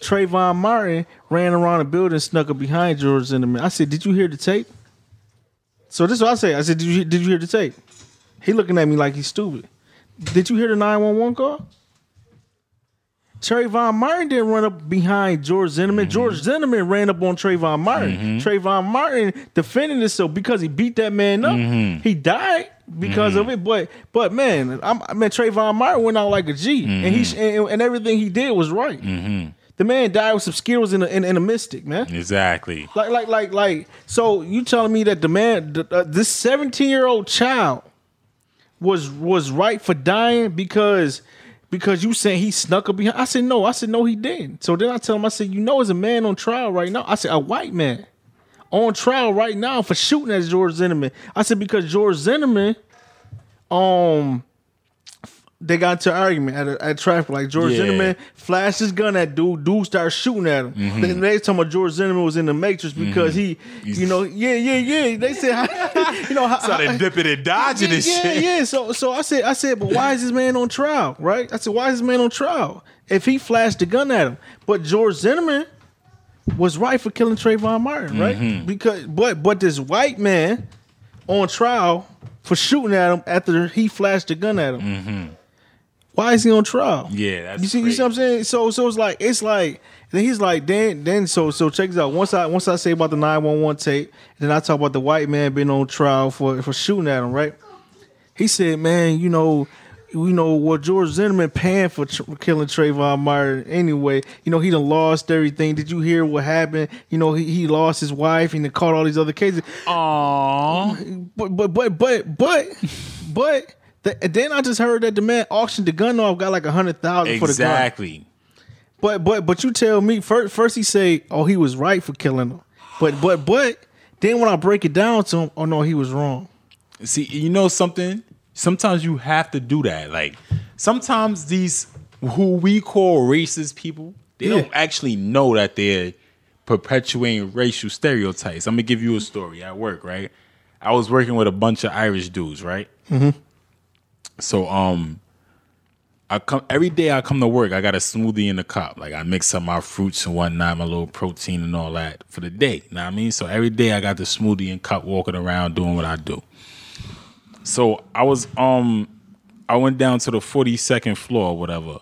Trayvon Martin ran around the building and snuck up behind George Zinnerman. I said, did you hear the tape? So this is what I said. I said, did you did you hear the tape? He looking at me like he's stupid. Did you hear the nine one one call? Trayvon Martin didn't run up behind George Zinnerman. Mm-hmm. George Zinnerman ran up on Trayvon Martin. Mm-hmm. Trayvon Martin defended himself because he beat that man up. Mm-hmm. He died because mm-hmm. of it. But but man, I'm, I mean Trayvon Martin went out like a G, mm-hmm. and he and, and everything he did was right. Mm-hmm. The man died with some skills in a, in, in a mystic, man. Exactly. Like like like like. So you telling me that the man, the, uh, this seventeen year old child, was was right for dying because. Because you saying he snuck up behind. I said, no. I said, no, he didn't. So then I tell him, I said, you know, there's a man on trial right now. I said, a white man on trial right now for shooting at George Zinnerman. I said, because George Zinnerman, um, they got into an argument at, a, at traffic. Like, George yeah. Zinnerman flashed his gun at dude. Dude started shooting at him. Mm-hmm. Then they talking about George Zinnerman was in the Matrix because mm-hmm. he, you know, yeah, yeah, yeah. They said, you know, how so they dipping and dodging yeah, and yeah, shit. Yeah, yeah. So, so I said, I said, but why is this man on trial, right? I said, why is this man on trial if he flashed the gun at him? But George Zinnerman was right for killing Trayvon Martin, right? Mm-hmm. Because, but, but this white man on trial for shooting at him after he flashed the gun at him. Mm-hmm. Why is he on trial? Yeah, that's you see, great. You see what I'm saying? So, so it's like it's like then he's like then then so so check this out. Once I once I say about the nine one one tape, then I talk about the white man being on trial for, for shooting at him, right? He said, man, you know, you know what well, George Zinnerman paying for tr- killing Trayvon Martin anyway. You know he done lost everything. Did you hear what happened? You know he, he lost his wife and then caught all these other cases. Aww, but but but but but but. And then I just heard that the man auctioned the gun off, got like a hundred thousand exactly. for the gun. Exactly. But but but you tell me first. First he say, oh, he was right for killing him. But but but then when I break it down to him, oh no, he was wrong. See, you know something? Sometimes you have to do that. Like sometimes these who we call racist people, they yeah. don't actually know that they're perpetuating racial stereotypes. I'm gonna give you a story. At work, right? I was working with a bunch of Irish dudes, right? Mm-hmm. So um, I come every day. I come to work. I got a smoothie in the cup. Like I mix up my fruits and whatnot, my little protein and all that for the day. You know what I mean? So every day I got the smoothie and cup, walking around doing what I do. So I was um I went down to the forty-second floor or whatever,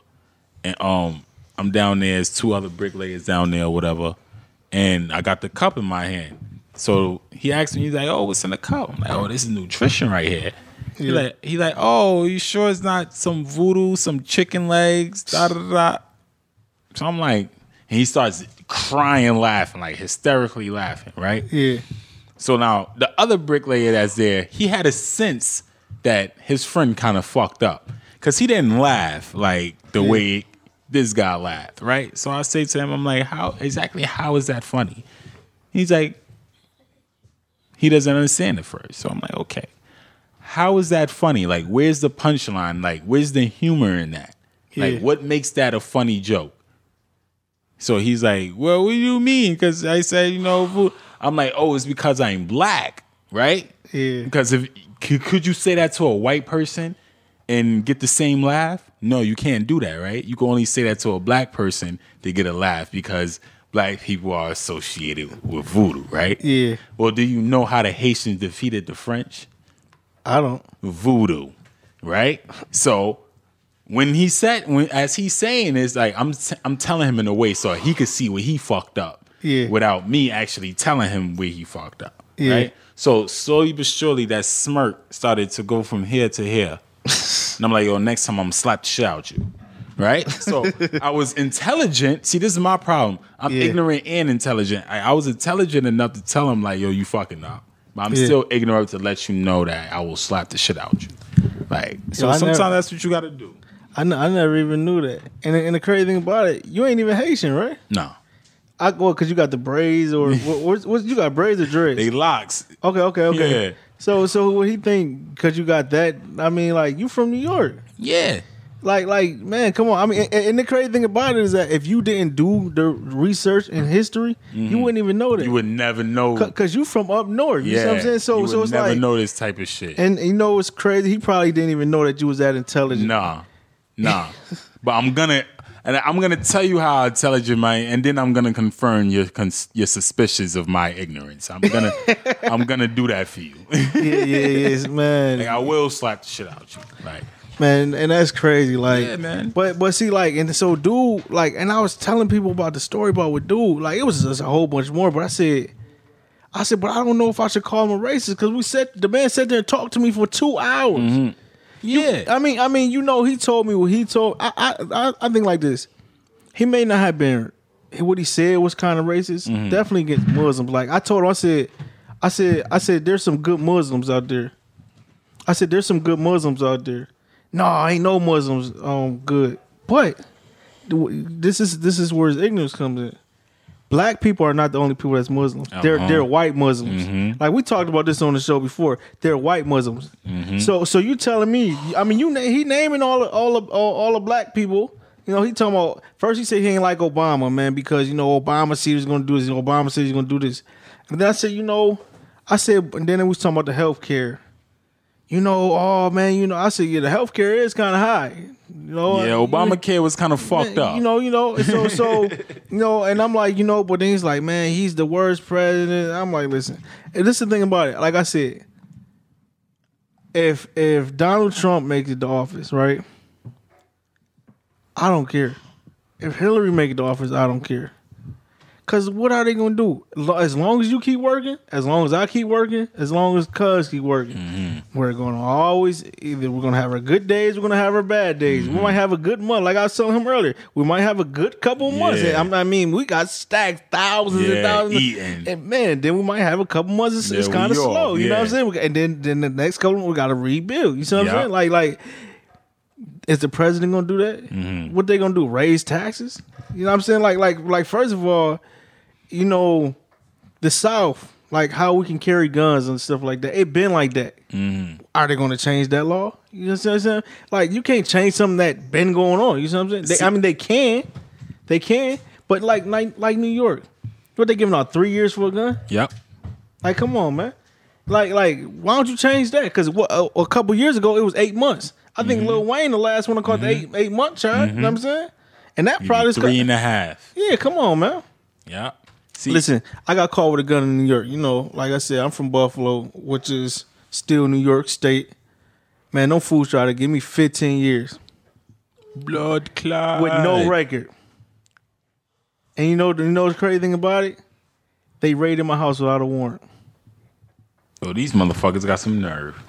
and um I'm down there. There's two other bricklayers down there or whatever, and I got the cup in my hand. So he asked me, he's like, "Oh, what's in the cup?" I'm like, "Oh, this is nutrition right here." He yeah. like, he like, "Oh, you sure it's not some voodoo, some chicken legs, da da da?" So I'm like, and he starts crying, laughing, like hysterically laughing, right? Yeah. So now the other bricklayer that's there, he had a sense that his friend kind of fucked up, cause he didn't laugh like the yeah. way this guy laughed, right? So I say to him, I'm like, "How exactly? How is that funny?" He's like, he doesn't understand it first. So I'm like, "Okay, how is that funny? Like, where's the punchline? Like, where's the humor in that? Yeah. Like, what makes that a funny joke?" So he's like, "Well, what do you mean? Because I said, you know, food." I'm like, "Oh, it's because I'm black, right?" Yeah. Because if could you say that to a white person and get the same laugh? No, you can't do that, right? You can only say that to a black person to get a laugh because black people are associated with voodoo, right? Yeah. Well, do you know how the Haitians defeated the French? I don't. Voodoo, right? So when he said, when as he's saying this, like I'm, t- I'm telling him in a way so he could see where he fucked up, yeah, without me actually telling him where he fucked up, yeah, right? So slowly but surely, that smirk started to go from here to here, and I'm like, "Yo, next time I'm slap the shit out you," right? So I was intelligent. See, this is my problem. I'm yeah. ignorant and intelligent. I, I was intelligent enough to tell him like, "Yo, you fucking up," but I'm yeah. still ignorant to let you know that I will slap the shit out you. Like, so Yo, sometimes never- that's what you got to do. I, n- I never even knew that. And, and the crazy thing about it, you ain't even Haitian, right? No. I well, cause you got the braids or what? What, what you got braids or dreads? They locks. Okay, okay, okay. Yeah. So, so what he think? Cause you got that. I mean, like you from New York. Yeah. Like, like, man, come on. I mean, and, and the crazy thing about it is that if you didn't do the research and history, mm-hmm. you wouldn't even know that. You would never know. Cause, Cause you from up north. You yeah. know what I'm saying? So, you would so it's never like, know this type of shit. And you know what's crazy? He probably didn't even know that you was that intelligent. Nah. Nah, but I'm gonna and I'm gonna tell you how intelligent my, and then I'm gonna confirm your your suspicions of my ignorance. I'm gonna I'm gonna do that for you. yeah, yeah, yes, man. Like I will slap the shit out you, like man, and that's crazy, like yeah, man. But but see, like, and so dude, like, and I was telling people about the story about with dude, like it was just a whole bunch more. But I said, I said, but I don't know if I should call him a racist because we said the man sat there and talked to me for two hours. Mm-hmm. Yeah, you, I mean, I mean, you know, he told me what he told. I, I, I think like this. He may not have been what he said was kind of racist. Mm-hmm. Definitely against Muslims. Like I told him, I said, I said, I said, there's some good Muslims out there. I said, there's some good Muslims out there. No, I ain't no Muslims. Um, good, but this is this is where his ignorance comes in. Black people are not the only people that's Muslim. Uh-huh. They're they're white Muslims. Mm-hmm. Like we talked about this on the show before. They're white Muslims. Mm-hmm. So so you telling me? I mean, you he naming all the, all the, all, all the black people. You know, he talking about first he said he ain't like Obama, man, because you know Obama said he was gonna do this. Obama said he's gonna do this. And then I said, you know, I said, and then we was talking about the healthcare. You know, oh man, you know, I said, yeah, the healthcare is kind of high. You know, yeah, Obamacare was kind of fucked up. You know, you know, so, so, you know, and I'm like, you know, but then he's like, man, he's the worst president. I'm like, listen, and this is the thing about it. Like I said, if if Donald Trump makes it to office, right, I don't care. If Hillary makes it to office, I don't care. Because what are they going to do? As long as you keep working, as long as I keep working, as long as cuz keep working, mm-hmm. we're going to always, either we're going to have our good days, we're going to have our bad days. Mm-hmm. We might have a good month. Like I was telling him earlier, we might have a good couple yeah. months. And I mean, we got stacked thousands yeah, and thousands. Eating. And man, then we might have a couple months. It's, it's kind of slow. You yeah. know what I'm saying? And then, then the next couple months, we got to rebuild. You see what yep. I'm saying? Like, like. Is the president gonna do that? Mm-hmm. What they gonna do? Raise taxes? You know what I'm saying? Like, like, like. First of all, you know, the South, like how we can carry guns and stuff like that. It been like that. Mm-hmm. Are they gonna change that law? You know what I'm saying? Like, you can't change something that been going on. You know what I'm saying? They, I mean, they can, they can, but like, like, like New York, what they giving out three years for a gun? Yep. Like, come on, man. Like, like, why don't you change that? Because what a, a couple years ago it was eight months. I think mm-hmm. Lil Wayne, the last one I caught mm-hmm. the eight eight month child. Mm-hmm. You know what I'm saying? And that probably three is co- and a half. Yeah, come on, man. Yeah. See, listen, I got caught with a gun in New York. You know, like I said, I'm from Buffalo, which is still New York State. Man, no fool try to give me fifteen years. Blood clot. With no record. And you know, you know the crazy thing about it? They raided my house without a warrant. Oh, these motherfuckers got some nerve.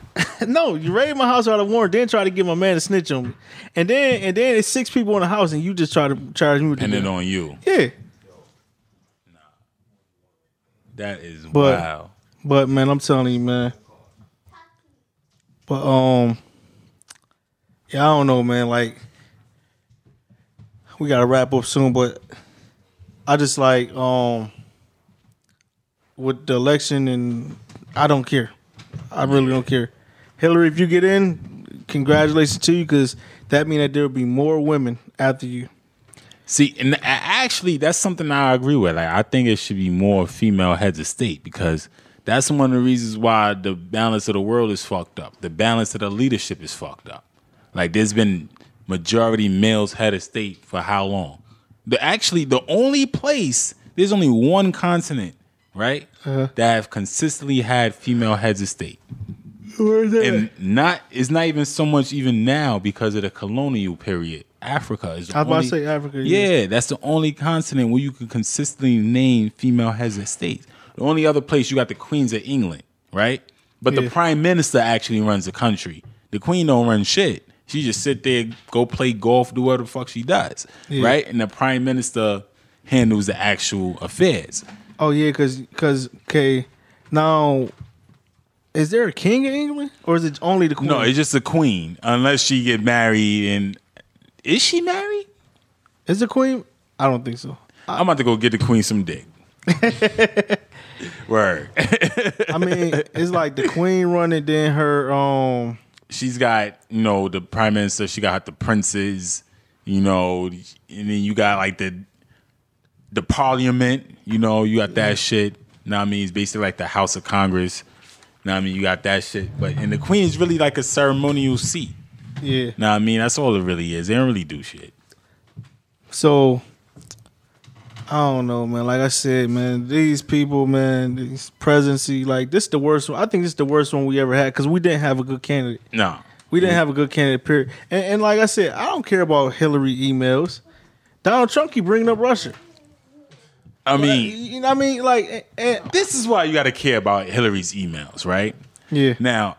No, you raided my house without a warrant, then try to get my man to snitch on me. And then and then it's six people in the house and you just try to charge me with the And then on you. Yeah. Nah. That is but, wow. But man, I'm telling you, man. But um yeah, I don't know, man. Like, we gotta wrap up soon, but I just like um with the election, and I don't care. I really don't care. Hillary, if you get in, congratulations to you, because that means that there will be more women after you. See, and actually, that's something I agree with. Like, I think it should be more female heads of state, because that's one of the reasons why the balance of the world is fucked up. The balance of the leadership is fucked up. Like, there's been majority males head of state for how long? The Actually, the only place, there's only one continent, right, uh-huh, that have consistently had female heads of state. Where's that? And not, it's not even so much even now because of the colonial period. Africa is the I was only, about to say Africa. Yeah, yeah, that's the only continent where you can consistently name female heads of state. The only other place, you got the Queens of England, right? But yeah, the Prime Minister actually runs the country. The Queen don't run shit. She just sit there, go play golf, do whatever the fuck she does, yeah, right? And the Prime Minister handles the actual affairs. Oh, yeah, because, because okay, now, is there a king in England? Or is it only the Queen? No, it's just the Queen, unless she get married. And is she married? Is the Queen? I don't think so. I'm about to go get the Queen some dick. Word. I mean, it's like the Queen running, then her um she's got, you know, the Prime Minister, she got the princes, you know, and then you got like the the Parliament, you know, you got that shit. Know what I mean? It's basically like the House of Congress. Know what I mean? You got that shit. But and the Queen is really like a ceremonial seat. Yeah. Know what I mean? That's all it really is. They don't really do shit. So I don't know, man. Like I said, man, these people, man, this presidency, like, this is the worst one. I think this is the worst one we ever had, because we didn't have a good candidate. No. We didn't have a good candidate, period. And, and like I said, I don't care about Hillary emails. Donald Trump keep bringing up Russia. I mean, like, you know what I mean? Like, and, and this is why you got to care about Hillary's emails, right? Yeah. Now,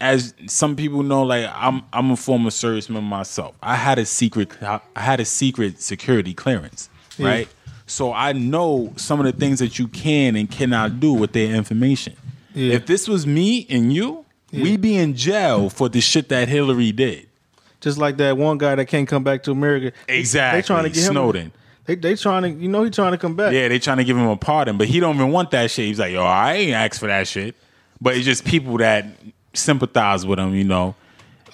as some people know, like, I'm I'm a former serviceman myself. I had a secret, I had a secret security clearance, yeah, right? So I know some of the things that you can and cannot do with their information. Yeah. If this was me and you, yeah, we'd be in jail for the shit that Hillary did. Just like that one guy that can't come back to America. Exactly. They, they trying to get him Snowden. They they trying to, you know, he trying to come back. Yeah, they trying to give him a pardon, but he don't even want that shit. He's like, yo, I ain't asked for that shit. But it's just people that sympathize with him, you know.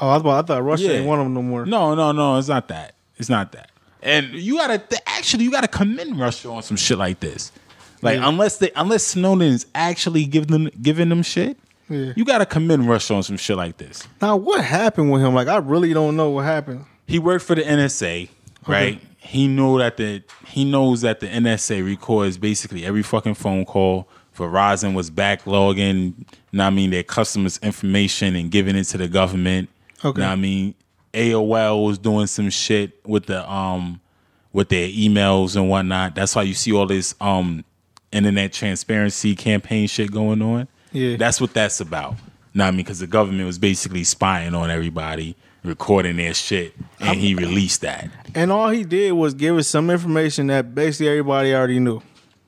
Oh, I thought, I thought Russia yeah. ain't want him no more. No, no, no, it's not that. It's not that. And you gotta th- actually you gotta commend Russia on some shit like this, like yeah. unless they unless Snowden's actually giving them giving them shit, yeah. you gotta commend Russia on some shit like this. Now what happened with him? Like I really don't know what happened. He worked for the N S A, right? Okay. He knew that the he knows that the N S A records basically every fucking phone call. Verizon was backlogging, know what I mean, their customers' information and giving it to the government. Okay, know what I mean. A O L was doing some shit with the um with their emails and whatnot. That's why you see all this um internet transparency campaign shit going on. Yeah, that's what that's about. Know what I mean, because the government was basically spying on everybody, recording their shit, and I'm, he released that. And all he did was give us some information that basically everybody already knew.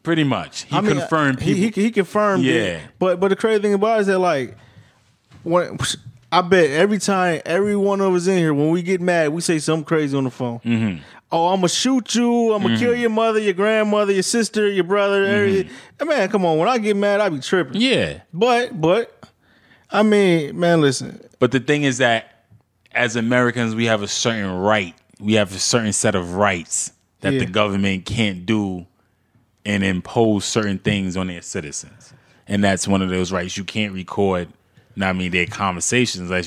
Pretty much, he I mean, confirmed people. He, he, he confirmed. Yeah, it. but but the crazy thing about it is that like when. I bet every time, every one of us in here, when we get mad, we say something crazy on the phone. Mm-hmm. Oh, I'm going to shoot you. I'm going to mm-hmm. kill your mother, your grandmother, your sister, your brother. Mm-hmm. Everything. And man, come on. When I get mad, I be tripping. Yeah. But, but, I mean, man, listen. But the thing is that as Americans, we have a certain right. We have a certain set of rights that yeah. the government can't do and impose certain things on their citizens. And that's one of those rights. You can't record. Now, I mean, their conversations. Like,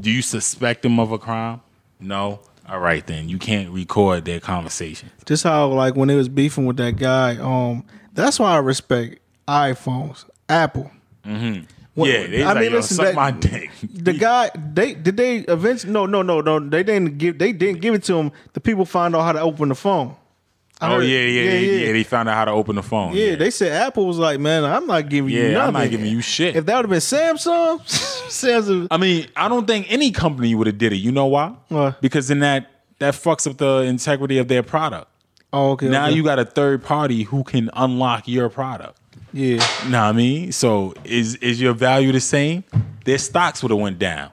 do you suspect them of a crime? No. All right, then you can't record their conversation. Just how, like, when they was beefing with that guy. Um, that's why I respect iPhones, Apple. Mm-hmm. What, yeah, they I like, mean, listen, that, my dick. The guy, they did they eventually? No, no, no, no. They didn't give. They didn't give it to him. The people found out how to open the phone. I oh yeah, yeah, yeah, yeah, yeah. They found out how to open the phone. Yeah, yeah. They said Apple was like, man, I'm not giving yeah, you nothing. I'm not giving you shit. If that would have been Samsung, Samsung. I mean, I don't think any company would have did it. You know why? Why? Because then that that fucks up the integrity of their product. Oh, okay. Now okay. you got a third party who can unlock your product. Yeah. Know what I mean? So is is your value the same? Their stocks would have went down.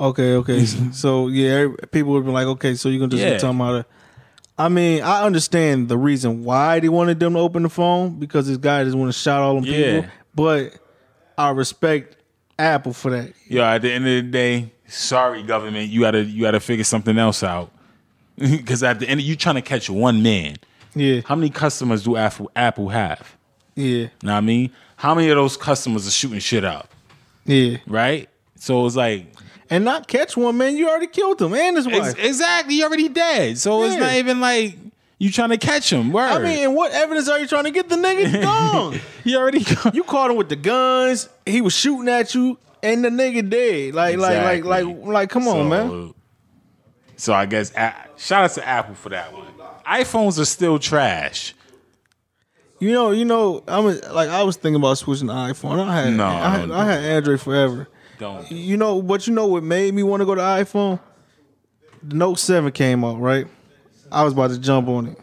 Okay, okay. So yeah, people would have been like, okay, so you're gonna just yeah. tell them how to. I mean, I understand the reason why they wanted them to open the phone, because this guy just want to shout all them yeah. people. But I respect Apple for that. Yeah, at the end of the day, sorry government, you gotta you gotta figure something else out. Because at the end, you trying to catch one man. Yeah. How many customers do Apple Apple have? Yeah. Know what I mean? How many of those customers are shooting shit up? Yeah. Right? So it's like... And not catch one, man. You already killed him and his wife. Ex- exactly. You already dead. So yeah. it's not even like you trying to catch him. Word. I mean, and what evidence are you trying to get? The nigga gone. He already gone. You caught him with the guns. He was shooting at you. And the nigga dead. Like, exactly. like, like, like, like, come on, so, man. So I guess... I, shout out to Apple for that one. iPhones are still trash. You know, you know, I'm a, like I was thinking about switching to iPhone. I had, no, I had, I had Android forever. Don't. You know, but you know what made me want to go to iPhone? The Note seven came out, right? I was about to jump on it.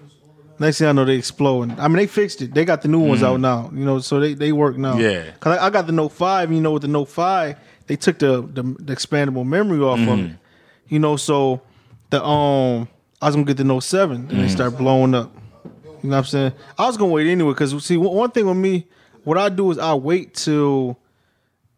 Next thing I know, they exploding. I mean, they fixed it. They got the new ones mm-hmm. out now. You know, so they, they work now. Yeah. Cause I, I got the Note five. You know, with the Note five, they took the the, the expandable memory off mm-hmm. of it. You know, so the um, I was gonna get the Note seven, and mm-hmm. they start blowing up. You know what I'm saying? I was gonna wait anyway, because see, one thing with me, what I do is I wait till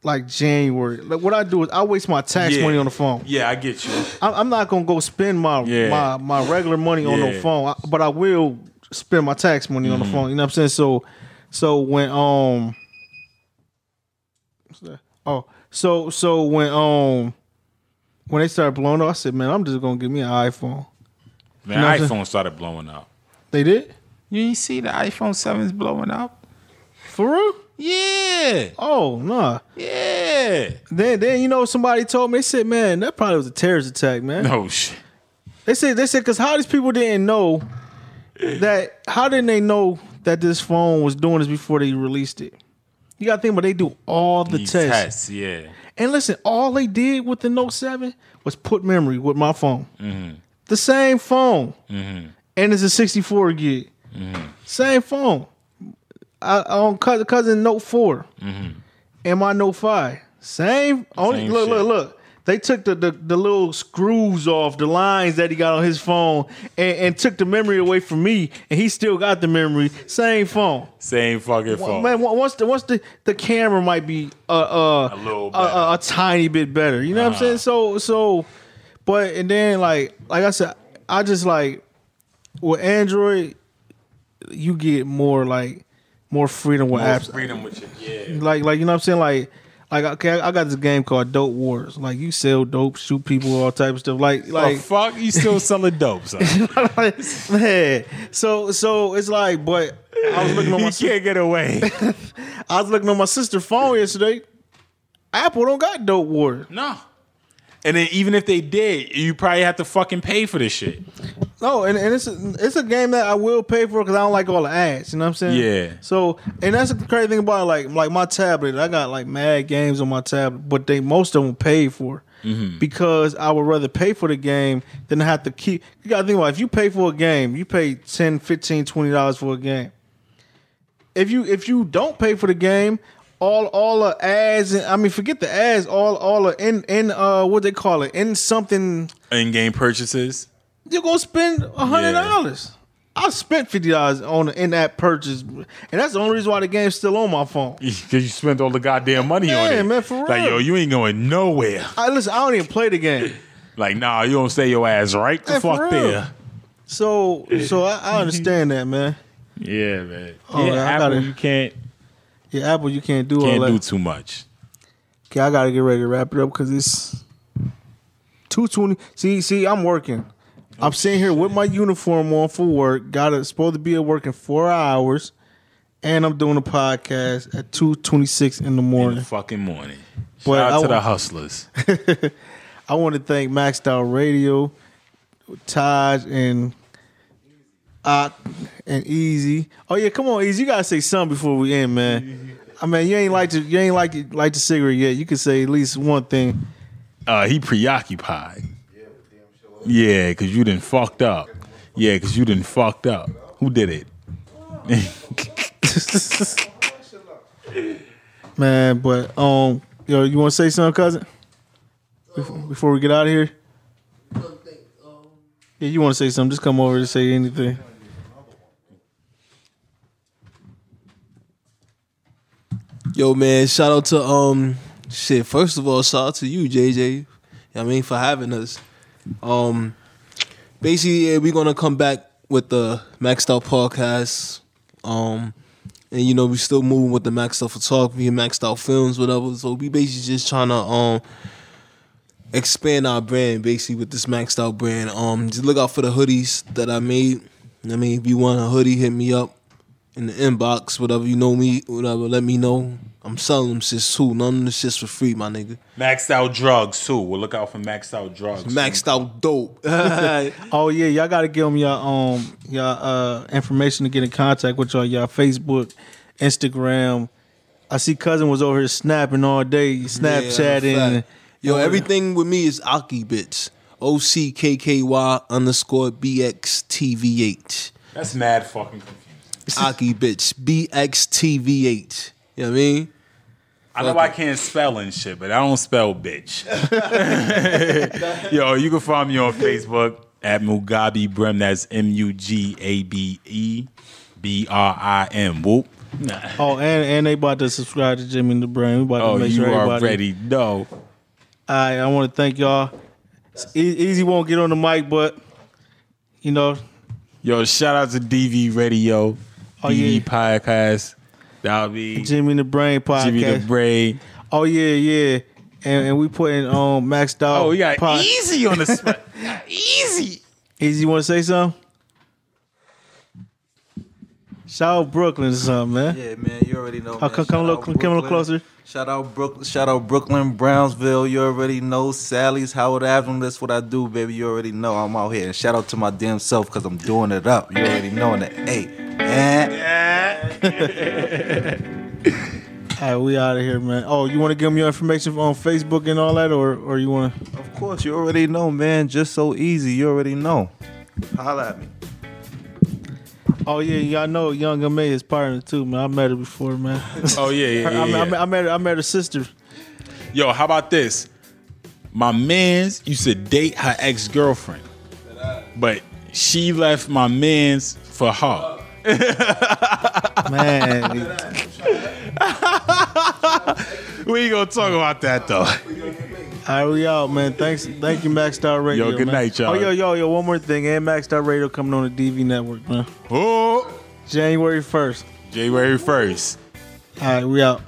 like January. Like what I do is I waste my tax yeah. money on the phone. Yeah, I get you. I'm not gonna go spend my yeah. my, my regular money yeah. on the phone, but I will spend my tax money mm-hmm. on the phone. You know what I'm saying? So, so when um, what's that? Oh, so so when um, when they started blowing up, I said, man, I'm just gonna get me an iPhone. Man, you know iPhone started blowing up. They did. You ain't see the iPhone sevens blowing up? For real? Yeah. Oh, nah. Yeah. Then, then you know, somebody told me, they said, man, that probably was a terrorist attack, man. No shit. They said, they said, because how these people didn't know that, how didn't they know that this phone was doing this before they released it? You got to think about, they do all the tests. tests. Yeah. And listen, all they did with the Note seven was put memory with my phone. Mm-hmm. The same phone. Mm-hmm. And it's a sixty-four gig. Mm-hmm. Same phone. I on cousin, cousin Note four. Mm-hmm. And my Note five. Same. Only, Same look, shit. look, look. They took the, the, the little screws off, the lines that he got on his phone, and, and took the memory away from me, and he still got the memory. Same phone. Same fucking phone. Man, once the once the, the camera might be uh, uh, a, little a, a, a tiny bit better. You know uh-huh. what I'm saying? So, so, but, and then, like, like I said, I just, like, with Android, you get more like more freedom with more apps. Freedom with your yeah. Like like you know what I'm saying? Like like okay, I got this game called Dope Wars. Like you sell dope, shoot people, all type of stuff. Like like oh, fuck, you still selling dope, son. Like, man. So so it's like, but I was looking on my sister. You can't get away. I was looking on my sister's phone yesterday. Apple don't got Dope Wars. No. And then even if they did, you probably have to fucking pay for this shit. No, and, and it's a, it's a game that I will pay for because I don't like all the ads. You know what I'm saying? Yeah. So, and that's the crazy thing about it, like like my tablet. I got like mad games on my tablet, but they most of them paid for mm-hmm. because I would rather pay for the game than have to keep. You got to think about it, if you pay for a game, you pay ten, fifteen, twenty dollars for a game. If you if you don't pay for the game, all all the ads, and I mean forget the ads. All all the in in uh what they call it in something in game purchases. You're gonna spend one hundred dollars. Yeah. I spent fifty dollars on an in-app purchase, and that's the only reason why the game's still on my phone. Because you spent all the goddamn money yeah, on it. Yeah, man, for real. Like, yo, you ain't going nowhere. I, listen, I don't even play the game. Like, nah, you don't stay your ass right the yeah, fuck there. So, so I, I understand that, man. Yeah, man. Oh, yeah, man, Apple, gotta, you can't. Yeah, Apple, you can't do can't all that. Can't do too much. Okay, I gotta get ready to wrap it up because it's two twenty. See, see, I'm working. I'm sitting here with my uniform on for work. Got to supposed to be at work in four hours, and I'm doing a podcast at two twenty-six in the morning. In the fucking morning. Shout out to the hustlers. I want to thank Maxed Out Radio, Taj, and I, and Easy. Oh yeah, come on, Easy. You gotta say something before we end, man. I mean, you ain't like the, you ain't like it, like the cigarette yet. You could say at least one thing. Uh, he preoccupied. Yeah, cause you done fucked up. Yeah, cause you done fucked up. Who did it? Man, but um, yo, you want to say something, cousin? Before, before we get out of here. Yeah, you want to say something? Just come over and say anything. Yo, man, shout out to um, shit. First of all, shout out to you, J J. I mean, for having us. Um, basically, yeah, we're gonna come back with the Maxed Out Podcast. Um, and you know, we still moving with the Maxed Out Photography and Maxed Out Films, whatever. So we basically just trying to um. expand our brand basically with this Maxed Out brand. Um, just look out for the hoodies that I made. I mean, if you want a hoodie, hit me up in the inbox. Whatever, you know me, whatever, let me know. I'm selling them shits too. None of the shits for free, my nigga. Maxed Out drugs too. We'll look out for Maxed Out drugs. Maxed Out dope. Oh yeah, y'all gotta give them y'all um y'all uh information to get in contact with y'all. Y'all Facebook, Instagram. I see cousin was over here snapping all day, Snapchatting. Yeah, yo, everything with me is Aki, bitch. O C K K Y underscore B X T V H. That's mad fucking confusing. Aki, bitch. B X T V H. You know what I mean? I know I can't spell and shit, but I don't spell bitch. Yo, you can find me on Facebook at Mugabe Brim. That's M U G A B E B R I M. Whoop. Nah. Oh, and, and they about to subscribe to Jimmy and the Brain. We about to oh, make sure everybody... Oh, you already know. All right, I want to thank y'all. Easy won't get on the mic, but you know. Yo, shout out to D V Radio, oh, D V yeah. Podcast, that'll be Jimmy and the Brain Podcast, Jimmy the Brain. Oh yeah, yeah, and, and we putting on um, Maxed Out. Oh, we got pod- Easy on the spot. Easy, Easy, want to say something? Shout out Brooklyn or something, man. Yeah, man, you already know. Oh, come, come, look, come a little closer. Shout out Brooklyn, shout out Brooklyn, Brownsville. You already know. Sally's, Howard Avenue. That's what I do, baby. You already know. I'm out here. And shout out to my damn self because I'm doing it up. You already know that. Hey, eh. All right, we out of here, man. Oh, you want to give me your information on Facebook and all that, or or you want to? Of course, you already know, man. Just so easy. You already know. Holla at me. Oh yeah, y'all know Young M A is partner too, man. I met her before, man. Oh yeah, yeah, yeah, yeah. I, met, I met her. I met her sister. Yo, how about this? My man's used to date her ex girlfriend, but she left my man's for her. Man, we ain't gonna talk about that though. All right, we out, man. Thanks, thank you, Maxed Out Radio. Yo, good man. Night, y'all. Oh, yo, yo, yo, one more thing. And Maxed Out Radio coming on the D V Network, man. Oh, January first. January first. All right, we out.